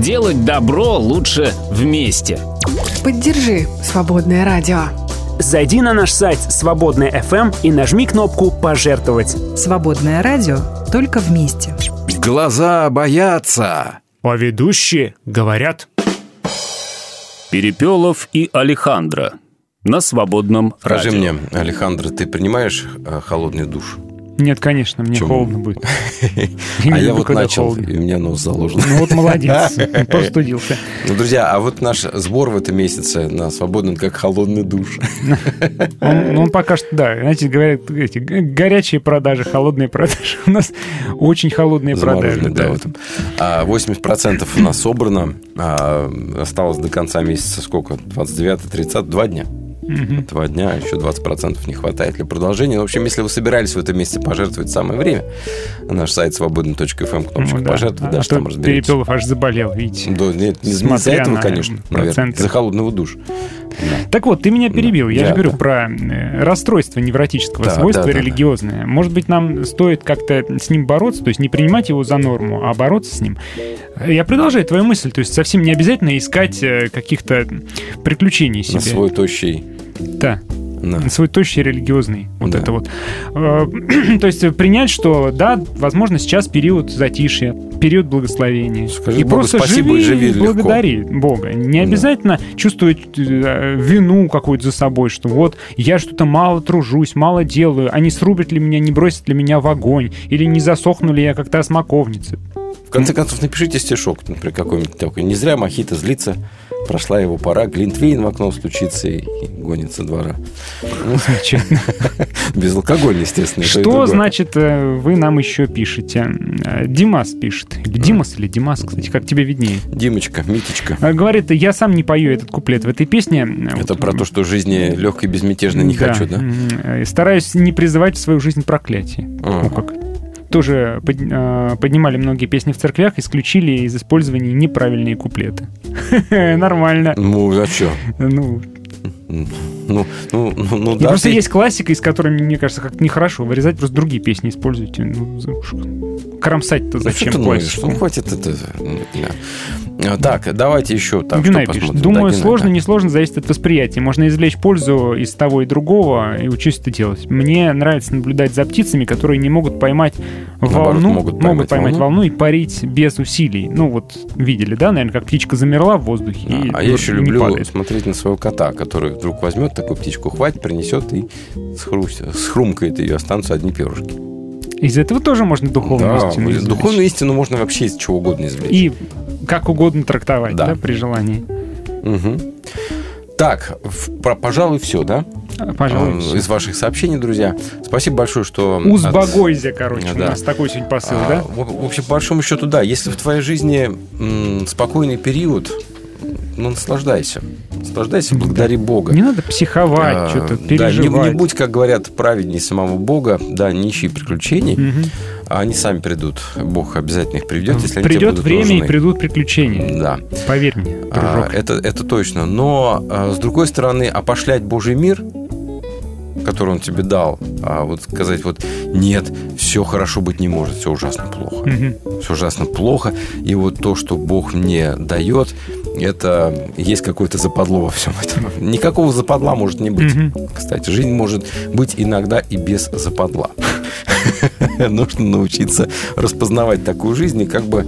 Делать добро лучше вместе. Поддержи «Свободное радио». Зайди на наш сайт «Свободное.фм» и нажми кнопку «Пожертвовать». «Свободное радио» только вместе. Глаза боятся, а ведущие говорят. Перепелов и Алехандро на «Свободном радио». Скажи мне, Алехандро, ты принимаешь холодный душ? Нет, конечно, мне холодно будет. А я вот начал, и у меня нос заложен. Ну вот молодец, простудился. Друзья, а вот наш сбор в этом месяце на «Свободном как холодный душ». Он пока что, да, знаете, говорят, горячие продажи, холодные продажи. У нас очень холодные продажи. 80% у нас собрано. Осталось до конца месяца сколько? 29-30, 2 дня. 2 дня, еще 20% не хватает для продолжения. Но, в общем, если вы собирались в этом месяце пожертвовать, самое время. Наш сайт свободный.фм, кнопочка «Пожертвовать». Да, там разберетесь. Перепелов аж заболел, видите. Да, нет, не из-за этого, конечно, наверное, из-за холодного душа. Да. Так вот, ты меня перебил. Я же говорю про расстройство невротического свойства религиозное. Может быть, нам стоит как-то с ним бороться, то есть не принимать его за норму, а бороться с ним. Я продолжаю твою мысль, то есть совсем не обязательно искать каких-то приключений себе. На свой тощий. Да. Да. Свой тощий религиозный. Вот это вот. То есть принять, что да, возможно, сейчас период затишья, период благословения. Скажи и Богу просто спасибо, живи и благодари легко. Бога. Не обязательно чувствовать вину какую-то за собой, что вот я что-то мало тружусь, мало делаю, они срубят ли меня, не бросят ли меня в огонь, или не засохну ли я как-то с маковницы. В конце концов, напишите стишок, например, какой-нибудь такой. Не зря Мохито злится, прошла его пора, глинтвейн в окно стучится и гонится двора. Замечательно. Безалкогольный, естественно. Что значит вы нам еще пишете? Димас пишет. Димас или Димас, кстати, как тебе виднее. Димочка, Митечка. Говорит, я сам не пою этот куплет в этой песне. Это про то, что жизни легкой и безмятежной не хочу, да? Стараюсь не призывать в свою жизнь проклятие. Ну как? Тоже поднимали многие песни в церквях, исключили из использования неправильные куплеты. Нормально. Ну, а что? Ну, да. Просто есть классика, из которой, мне кажется, как-то нехорошо вырезать, просто другие песни используйте. Кромсать-то зачем классику? Ну, хватит это... Так, давайте еще там что посмотрим. Думаю, сложно, несложно, зависит от восприятия. Можно извлечь пользу из того и другого и учусь это делать. Мне нравится наблюдать за птицами, которые не могут поймать волну, могут поймать волну и парить без усилий. Ну вот видели, да, наверное, как птичка замерла в воздухе. А я еще люблю смотреть на своего кота, который вдруг возьмет такую птичку, хватит, принесет и схрумкает ее, останутся одни перышки. Из этого тоже можно духовную истину извлечь. Духовную истину можно вообще из чего угодно извлечь. И как угодно трактовать, да, при желании. Угу. Так, пожалуй, все, да? Пожалуй, все. Из ваших сообщений, друзья. Спасибо большое, что... Узбагойзе, короче, у нас такой сегодня посыл, да? В общем, по большому счету, да. Если в твоей жизни спокойный период, ну, наслаждайся. Наслаждайся, благодари Бога. Не надо психовать, что-то переживать. Да, не будь, как говорят, праведней самого Бога, да, не ищи приключений. Угу. Они сами придут. Бог обязательно их приведет, если они тебе будут нужны. Придет время и придут приключения. Да. Поверь мне, прыжок. Это точно. Но, с другой стороны, опошлять Божий мир, который он тебе дал, а вот сказать вот нет, все хорошо быть не может, все ужасно плохо. Угу. Все ужасно плохо. И вот то, что Бог мне дает... Это есть какое-то западло во всем этом. Никакого западла может не быть. Кстати, жизнь может быть иногда и без западла. Нужно научиться распознавать такую жизнь и как бы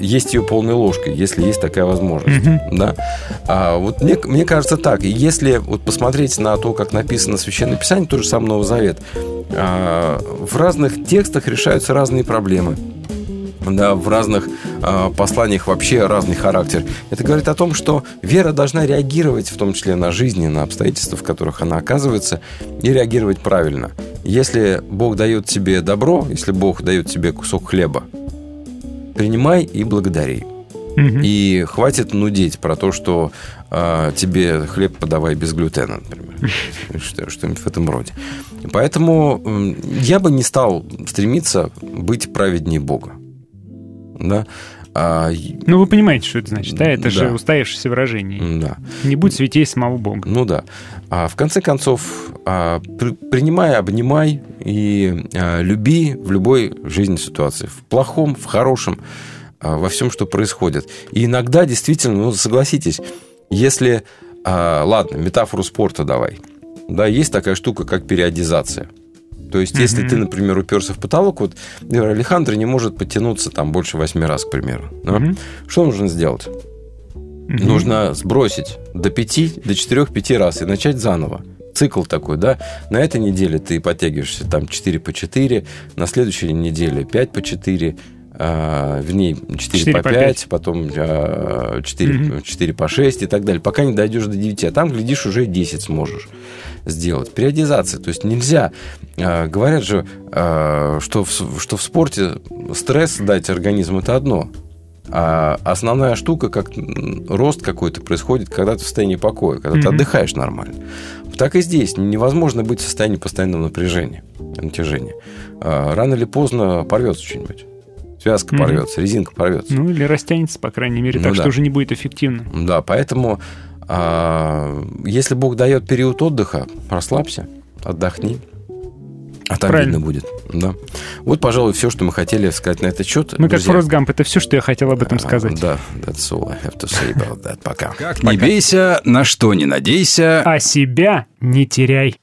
есть ее полной ложкой, если есть такая возможность. Да? А вот мне кажется так. Если вот посмотреть на то, как написано Священное Писание, тот же самый Новый Завет, в разных текстах решаются разные проблемы. Да, в разных посланиях вообще разный характер. Это говорит о том, что вера должна реагировать, в том числе на жизнь, на обстоятельства, в которых она оказывается, и реагировать правильно. Если Бог дает тебе добро, если Бог дает тебе кусок хлеба, принимай и благодари. И хватит нудеть про то, что тебе хлеб подавай без глютена, например, что-нибудь в этом роде. Поэтому я бы не стал стремиться быть праведнее Бога. Да. Ну, вы понимаете, что это значит, да? Это же устоявшееся выражение. Да. Не будь святей самого Бога. Ну да. А в конце концов, принимай, обнимай и люби в любой жизненной ситуации. В плохом, в хорошем, во всем, что происходит. И иногда, действительно, ну, согласитесь, если... Ладно, метафору спорта давай. Да, есть такая штука, как периодизация. То есть, если ты, например, уперся в потолок, вот Алехандро не может подтянуться там больше 8 раз, к примеру. Да? Что нужно сделать? Нужно сбросить до 4-5 раз и начать заново. Цикл такой, да? На этой неделе ты подтягиваешься там 4 по 4, на следующей неделе 5 по 4, в ней 4 по 5, потом 4 по 6 и так далее, пока не дойдешь до 9, а там, глядишь, уже 10 сможешь сделать. Периодизация, то есть нельзя. Говорят же, что в спорте стресс дать организму – это одно. А основная штука, как рост какой-то происходит, когда ты в состоянии покоя, когда ты отдыхаешь нормально. Так и здесь невозможно быть в состоянии постоянного напряжения, натяжения. Рано или поздно порвется что-нибудь. Связка порвется, резинка порвется. Ну, или растянется, по крайней мере, так что уже не будет эффективно. Да, поэтому Если Бог дает период отдыха, расслабься, отдохни. А там правильно видно будет. Да. Вот, пожалуй, все, что мы хотели сказать на этот счет. Мы, друзья, как Форест Гамп, это все, что я хотел об этом сказать. Да, that's all I have to say about that. Пока. Как не бейся, на что не надейся, а себя не теряй.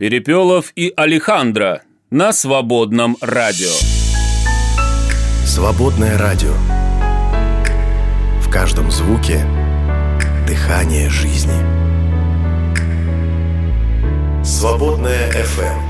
Перепелов и Алехандро на Свободном радио. Свободное радио. В каждом звуке дыхание жизни. Свободное FM.